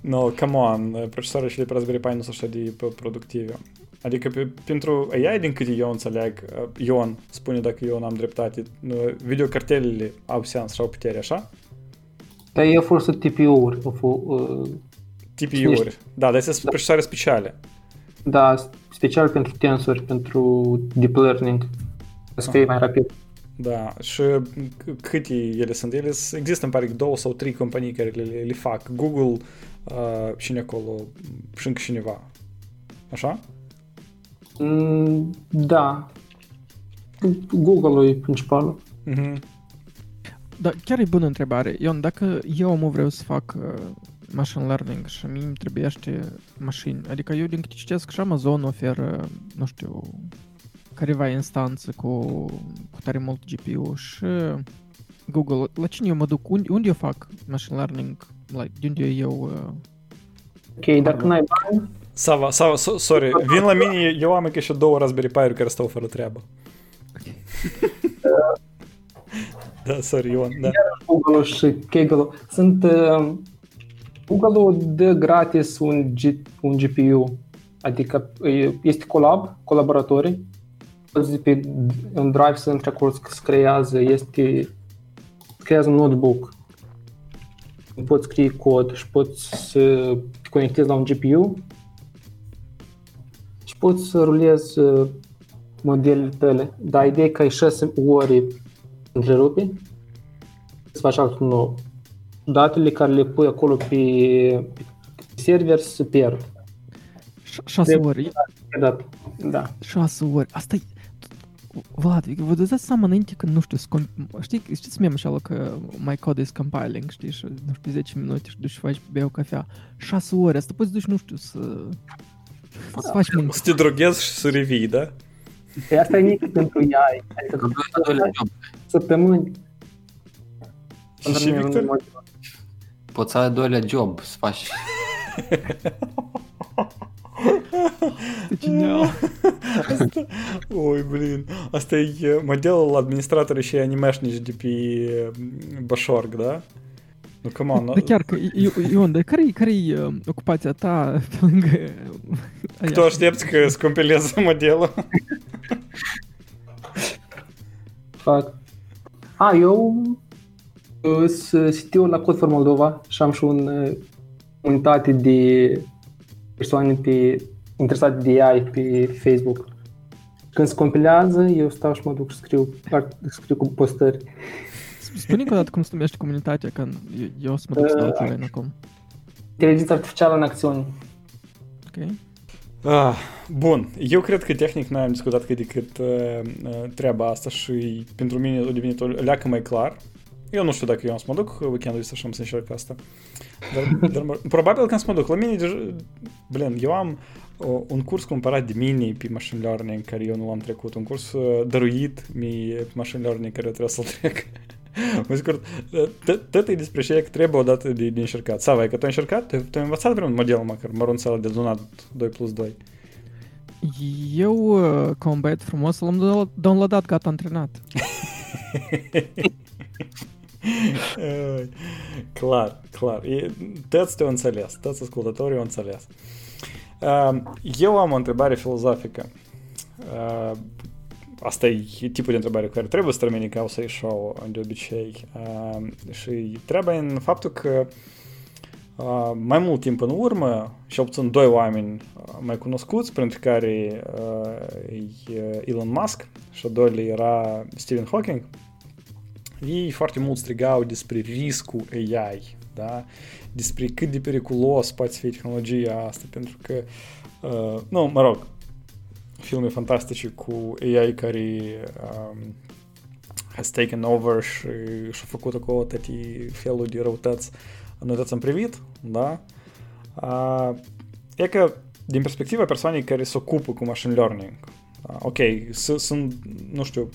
No, come on, procesoarele și de pe Raspberry Pi nu sunt așa de productive. Adică pentru AI, din câte eu înțeleg, Ion spune dacă eu n-am dreptate, videocartelele au seanță sau putere, așa? Da, eu folosit TPU-uri. TPU-uri, da, dar astea sunt procesoare speciale. Da, special pentru tensori, pentru deep learning, să fie mai rapid. Da, și câte ele sunt? Ele există, îmi pare, 2 sau 3 companii care le fac. Google, cine acolo, și încă cineva. Așa? Da. Google-ul e principalul. Uh-huh. Dar chiar e bună întrebare. Ion, dacă eu omul vreau să fac machine learning și mie îmi trebuiește mașini, adică eu din câte citesc și Amazon oferă, nu știu, careva instanță cu tare mult GPU și Google, la cine eu mă duc? Unde eu fac machine learning? Like, de unde eu... Ok, dacă n-ai bani... Sava, sorry, vin la mine, eu am încă și două Raspberry Pi-uri care stau fără treabă. Da, sorry, Ion, da. Google-ul și Kaggle-ul. Sunt... Google-ul dă gratis un GPU. Adică este colaboratorii. Pe un drive sunt acolo să creează, creează un notebook. Poți scrie cod și poți să te conectezi la un GPU și poți să rulezi modelele tale. Dar ideea e că ai 6 ore întrerupe să faci altul nou. Datele care le pui acolo pe server se pierd. 6 ori. Da. 6 ori. Asta e... Vlad, vă dați seama înainte când, nu știu, știți meme așa că my code is compiling, știi, și, nu știu, 10 minute și duci și faci, bei o cafea. 6 ori, asta poți duci, nu știu, să faci... Să te droghezi și să revii, da? Păi asta e nici pentru ea, adică săptămâni. Și Victor? Poți să ai doilea job, să faci... Ой, блин. Asta e modelul administratorului și animeșnici de pe Bashorg, da? Ну, come on. Da chiar că, Ion, dar care-i ocupația ta pe lângă... Кто aștepți că îți compilezi modelul? Fac. Eu sunt CTO-ul la Codfor Moldova și am și un unitate de persoane interesate de AI pe Facebook. Când se compilează, eu stau și mă duc și scriu cu postări. Spune-mi o dată cum se numește comunitatea, că eu să mă duc să dau tine acum. Inteligența artificială în acțiune. Ok. Bun, eu cred că tehnic n-am discutat cât de cât treaba asta și pentru mine a devenit o leacă mai clar. Eu nu știu dacă eu am să mă duc weekendul ăsta și am să încerc asta. Dar probabil că am să mă duc. La mine, eu am un curs cumpărat de mine pe machine learning care eu nu am trecut. Un curs dăruit mie pe machine learning care eu trebuie să-l trec. Mă scurt, tot e despre ce trebuie odată de încercat. Sava, e că tu ai încercat? Tu ai învățat vreun model măcar mărunțelă de zonat 2+2? Eu, ca un băiat frumos, l-am downloadat, gata, antrenat. Clar. Tăți te-o înțeles, tăți ascultătorii o înțeles. Eu am o întrebare filozofică. Asta e tipul de întrebare cu care trebuie să termini ca o să-i show de obicei. Și trebuie în faptul că mai mult timp în urmă, și obțin doi oameni mai cunoscuți, printre care Elon Musk și a doilea era Stephen Hawking, ei foarte mult strigau despre riscul AI, da? Despre cât de periculos poate fi tehnologia asta, pentru că, filme fantastice cu AI care has taken over și-a făcut acolo tătii felul de răutăți, noi toți am privit, da? E că, din perspectiva persoanei care se ocupă cu machine learning, ok, sunt, nu știu,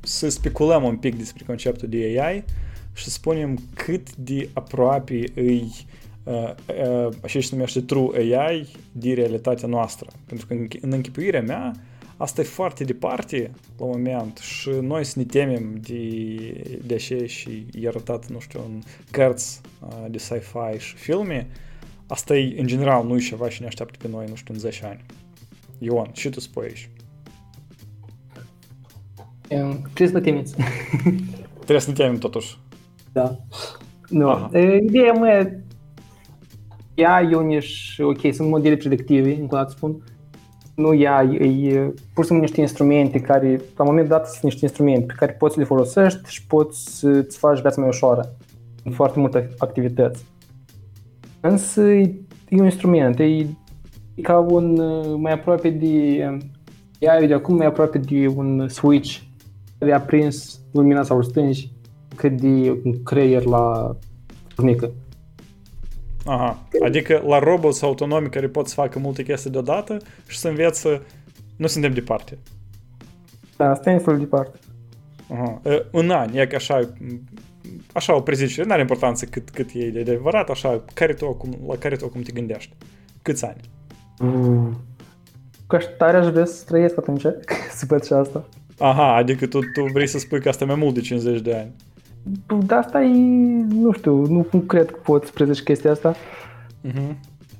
să speculăm un pic despre conceptul de AI și să spunem cât de aproape îi așa se numește true AI din realitatea noastră. Pentru că în închipuirea mea asta e foarte departe la moment și noi să ne temem de așa și e arătat, nu știu, în cărți de sci-fi și filme. Asta e, în general, nu e ceva și ne așteaptă pe noi, nu știu, în 10 ani. Ion, și tu spui aici? Trebuie să ne temeți. Trebuie să ne temem totuși. Da. Nu. Ideea mea, eu nici, ok, sunt modele predictive, încă o dată spun. Nu pur și simplu niște instrumente care, la momentul dat, sunt niște instrumente pe care poți să le folosești și poți să-ți faci viața mai ușoară. În foarte multe activități. Însă e un instrument, e ca un mai aproape de... Ea de acum e aproape de un switch care a prins lumina sau stângi cât de creier la furnică. Aha, adică la roboți autonomi care pot să facă multe chestii deodată și să învețe, nu suntem departe. Da, suntem departe. Aha. Un an, e că așa o prezice, nu are importanță cât e de adevărat, așa, la care tu acum te gândești? Câți ani? Că tare aș vrea să trăiesc atunci, să văd și asta. Aha, adică tu vrei să spui că asta e mai mult de 50 de ani. Da, asta e, nu știu, nu cred că pot să prezici chestia asta. Uh-huh.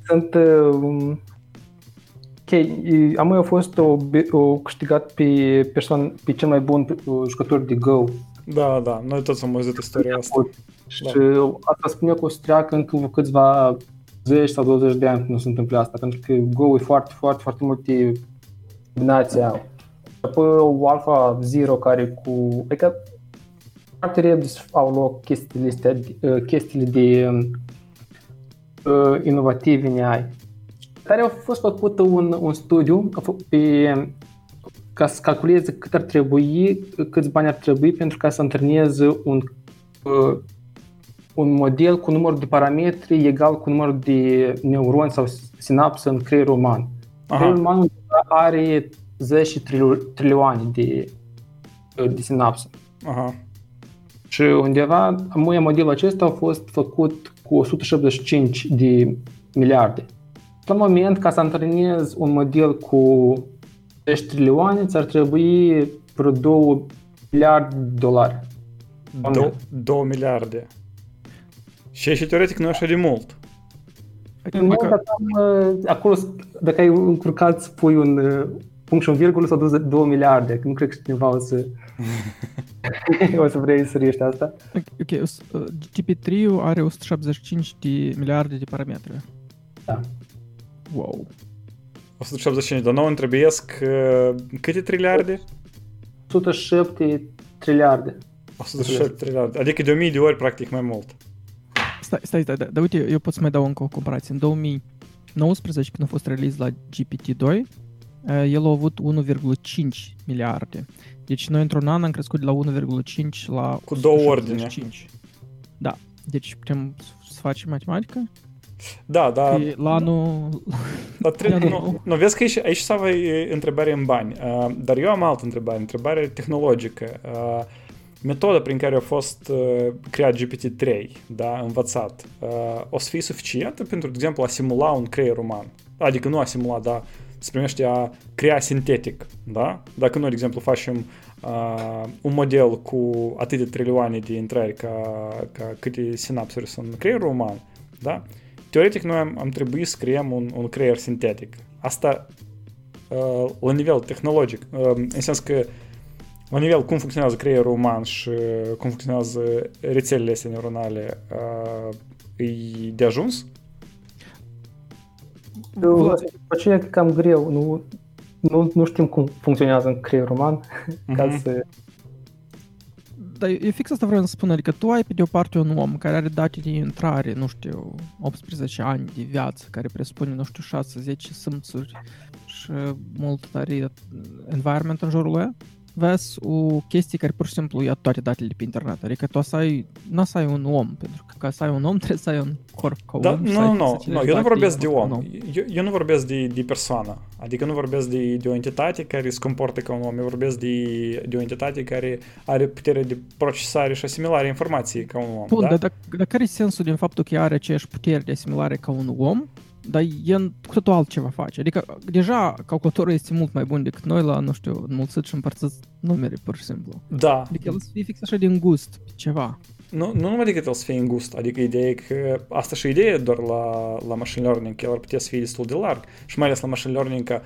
Sunt... am eu fost o câștigat pe cel mai bun jucător de Go. Da, da, noi toți am auzit istoria asta. Și asta spune că o să treacă încă câțiva 10 sau 20 de ani când nu se întâmplă asta, pentru că Go e foarte, foarte, foarte multe combinații au. Apoi o Alpha Zero care cu... Adică foarte repede au loc chestiile de inovative în AI. Dar a fost făcut un studiu ca să calculeze câți bani ar trebui pentru ca să antreneze un model cu numărul de parametri egal cu numărul de neuroni sau sinapse în creierul uman. Creierul uman are 10 trilioane de sinapse. Aha. Și undeva, modelul acesta a fost făcut cu 175 de miliarde. La moment, ca să antrenezi un model cu 10 trilioane, ți-ar trebui vreo 2 miliarde de dolari. 2 miliarde. Și teoretic nu e așa de mult. Acolo, dacă ai încurcat să pui un punct și un virgulă, s-au dus 2 miliarde. Nu cred că cineva o să vrei să riești asta. Ok, GPT-3-ul are 175 de miliarde de parametri. Da. Wow. 175, dar nouă îmi trebuiesc câte triliarde? 107 triliarde. 107 triliarde, adică de 1000 de ori practic mai mult. Stai, dar uite, eu pot să mai dau încă o comparație. În 2019, când a fost release la GPT-2, el a avut 1,5 miliarde. Deci noi într-un an am crescut de la 1,5 la 175. Cu două ordine. Da, deci putem să facem matematică. Da, dar... La anul... Dar nu, vezi că aici s-a întrebare în bani, dar eu am altă întrebare tehnologică. Metoda prin care a fost creat GPT-3, da, învățat, o să fie suficientă pentru, de exemplu, a simula un creier uman? Adică nu a simula, dar se primește a crea sintetic, da? Dacă noi, de exemplu, facem un model cu atâtea trilioane de intrări ca câte sinapsuri sunt în creierul uman, da? Teoretic, noi am trebuit să creăm un creier sintetic. Asta la nivel tehnologic, în sens că la nivel cum funcționează creierul uman și cum funcționează rețelele astea neuronale, e de ajuns? Aceea e cam greu. Nu știm cum funcționează în creierul uman. Ca să... Dar e fix asta vreau să spun, adică tu ai pe de o parte un om care are date de intrare, nu știu, 18 ani de viață, care presupune, nu știu, 6-10 simțuri și mult tare environment în jurul lui, vezi o chestie care pur și simplu ia toate datele de pe internet, adică tu n-o să ai un om, pentru că ca să ai un om trebuie să ai un corp ca om. Da, nu, eu nu vorbesc de om, eu nu vorbesc de persoană, adică nu vorbesc de o entitate care se comportă ca un om, eu vorbesc de o entitate care are putere de procesare și asimilare informației ca un om. Bun, da? Dar care e sensul din faptul că are aceeași putere de asimilare ca un om? Dar el cu totul altceva face. Adică, deja, calculatorul este mult mai bun decât noi la, nu știu, înmulțit și împărțit numere, pur și simplu. Da. Adică el să fie fix așa de îngust, ceva. Nu numai decât el să fie îngust, adică ideea e că asta și ideea doar la machine learning, el ar putea să fie destul de larg. Și mai ales la machine learning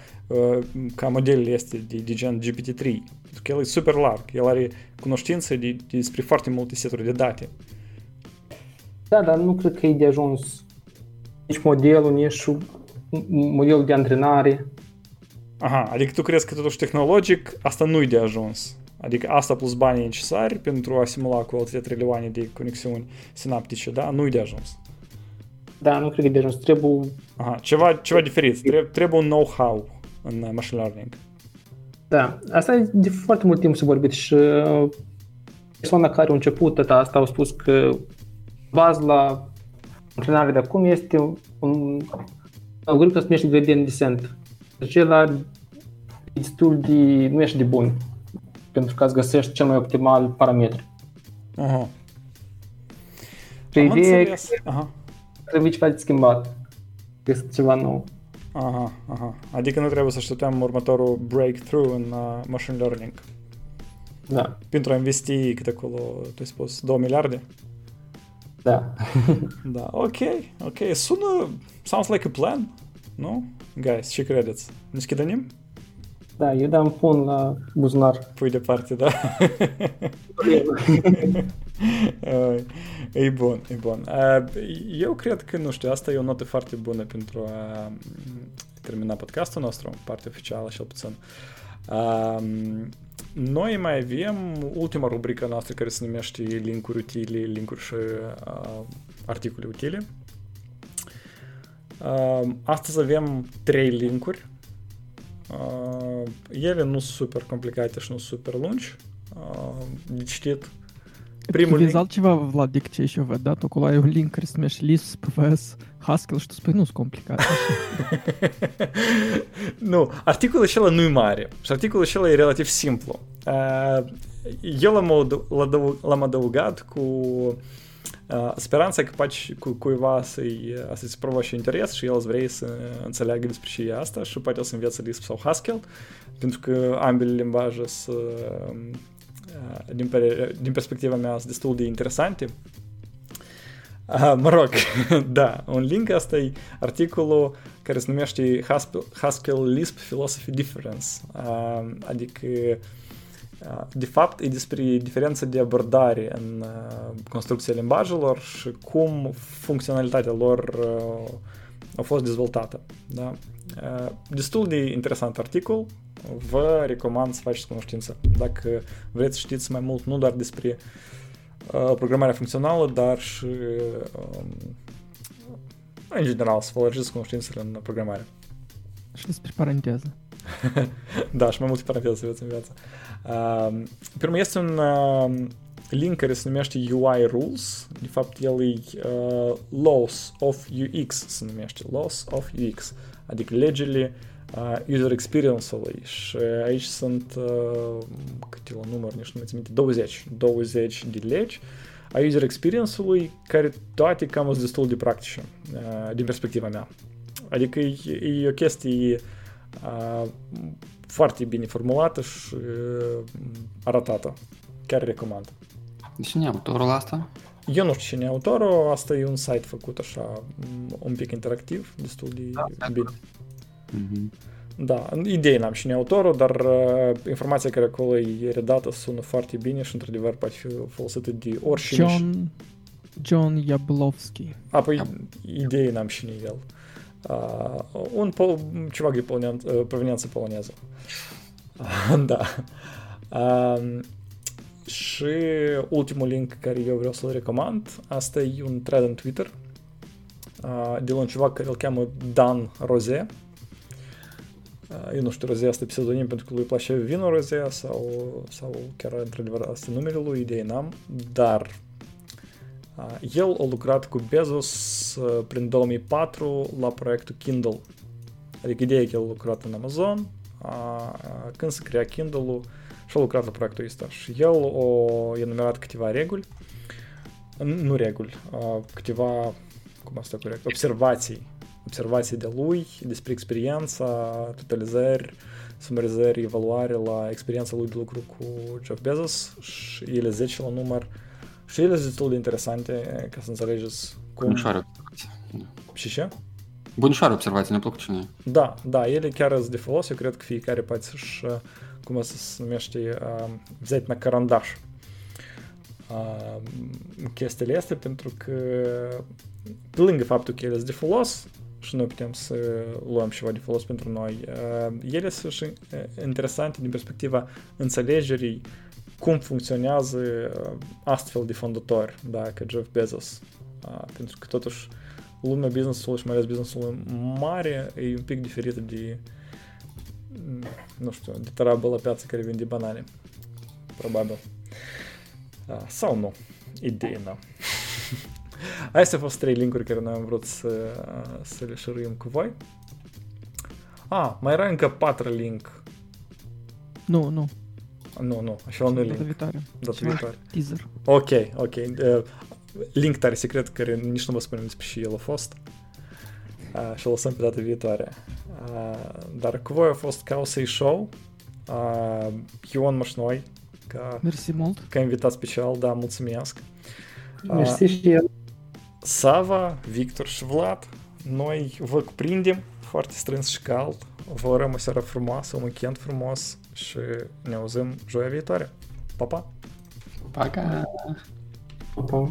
ca modelul este de gen GPT-3. Pentru că el e super larg, el are cunoștință despre foarte multe seturi de date. Da, dar nu cred că e de ajuns nici modelul, nici modelul de antrenare. Aha, adică tu crezi că totuși tehnologic asta nu-i de ajuns. Adică asta plus banii necesari pentru a simula cu alte trilioane de conexiuni sinaptice, da? Nu-i de ajuns. Da, nu cred că e de ajuns. Trebuie... Aha, ceva diferit. Trebuie un know-how în machine learning. Da, asta e de foarte mult timp să vorbim și Persoana care a început data asta au spus că bază la funcționare de acum este un algoritm care se numește gradient descent. Acela destul de, nu ești de bun, pentru că îți găsești cel mai optimal parametri. Aha. Ideea trebuie ceva de schimbat, este ceva nou. Aha, aha. Adică nu trebuie să așteptăm următorul breakthrough în machine learning. Da. Pentru a investi cât acolo, tu ai spus, 2 miliarde? Da. Da, ok, ok. Sună, sounds like a plan, nu? Guys, ce credeți? Ne schidenim? Da, eu dau un pun la buzunar. Pui departe, da. E bun, e bun. Eu cred că, nu știu, asta e o notă foarte bună pentru a termina podcastul nostru, partea oficială, cel puțin. Noi mai avem ultima rubrică noastră care se numește linkuri utile, linkuri și articole utile. Astăzi avem 3 linkuri. Ele nu sunt super complicate și nu sunt super lungi de citit. Primul vezi link... altceva, Vlad, de ce și eu văd, da? Tu acolo ai un link care se numește LISP, VS, Haskell și tu spui, nu sunt complicate. Nu, articolul acela nu e mare și articolul acela e relativ simplu. Eu l-am adăugat cu speranța că faci cu cuiva să-i provoace interes și el îți vrei să înțeleagă despre ce e asta și poate o să învețe LISP sau Haskell, pentru că ambele limbaje sunt, din perspectiva mea, sunt destul de interesante. Mă rog, da, un link asta e articolul care se numește Haskell LISP Philosophy Difference, adică de fapt, e despre diferența de abordare în construcția limbajelor și cum funcționalitatea lor a fost dezvoltată. Da? Destul de interesant articol, vă recomand să faceți cunoștință. Dacă vreți să știți mai mult, nu doar despre programarea funcțională, dar și în general să folosiți cunoștințele în programare. Și despre paranteză. Da, și mai multe paranteze să veți în viață. Primul este un link care se numește UI Rules. De fapt, el e Laws of UX se numește. Laws of UX, adică legile user experience-ului. Și aici sunt câte la număr, nici nu mi-ați aminte, 20 de legi a user experience-ului, care toate cam sunt destul de practice din perspectiva mea. Adică e o chestie foarte bine formulată și arătată. Chiar recomand. Cine e autorul asta? Eu nu știu cine e autorul. Asta e un site făcut așa un pic interactiv, destul de bine. Mm-hmm. Da, idei n-am cine e autorul, dar informația care acolo e redată sună foarte bine și într-adevăr poate fi folosită de oricine. John Jablowski. Apoi idei n-am cine e el. Он чувак провиненца полонеза. Да. Și ultimul link care eu vreau să-l recomand, asta e un thread în Twitter de la un ceva care îl cheamă Dan Roze. Eu nu știu, Roze asta e pseudonim pentru că lui place vinul Roze sau chiar într-adevăr asta e numele lui, idei n-am, dar el a lucrat cu Bezos prin 2004 la proiectul Kindle. Adică ideea e că el a lucrat în Amazon când se crea Kindle-ul și a lucrat la proiectul ăsta. Și el a enumerat câteva reguli, nu reguli, câteva, cum asta corect, observații de lui despre experiența, totalizări, sumarizări, evaluare la experiența lui de lucru cu Jeff Bezos și ele 10 la număr. Și ele sunt destul de interesante, ca să înțelegeți cum... Bunșoare observații. Și ce? Bunșoare observații, ne plac cu cine. Da, da, ele chiar sunt de folos, eu cred că fiecare poate să-și, cum se numește, взять на карандаш chestiile astea, pentru că pe lângă faptul că ele sunt de folos și noi putem să luăm ceva de folos pentru noi, ele sunt și interesante din perspectiva înțelegerii cum funcționează astfel de fondatori, da, ca Jeff Bezos. Pentru că totuși lumea business-ului și mai ales business-ului mare e un pic diferită de, nu știu, de tarabă la piață care vinde banane. Probabil. Sono ідейна. А este a fost trei link-uri care noi am vrut să le share-uim cu voi. A, mai era încă 4 link. Nu, așa nu e link. Data viitoare. Teaser. Ok. Link tare secret care nici nu vă spunem despre și el a fost. Și o lăsăm pe data viitoare. Dar cu voi a fost Causei Show. Ion Mășnoi. Mersi mult. Ca invitat special, da, mulțumesc. Mersi și eu. Sava, Victor și Vlad, noi vă cuprindem foarte strâns și cald. Vă urăm o seară frumoasă, un weekend frumos și ne auzim joia viitoare. Pa, pa! Pa, pa!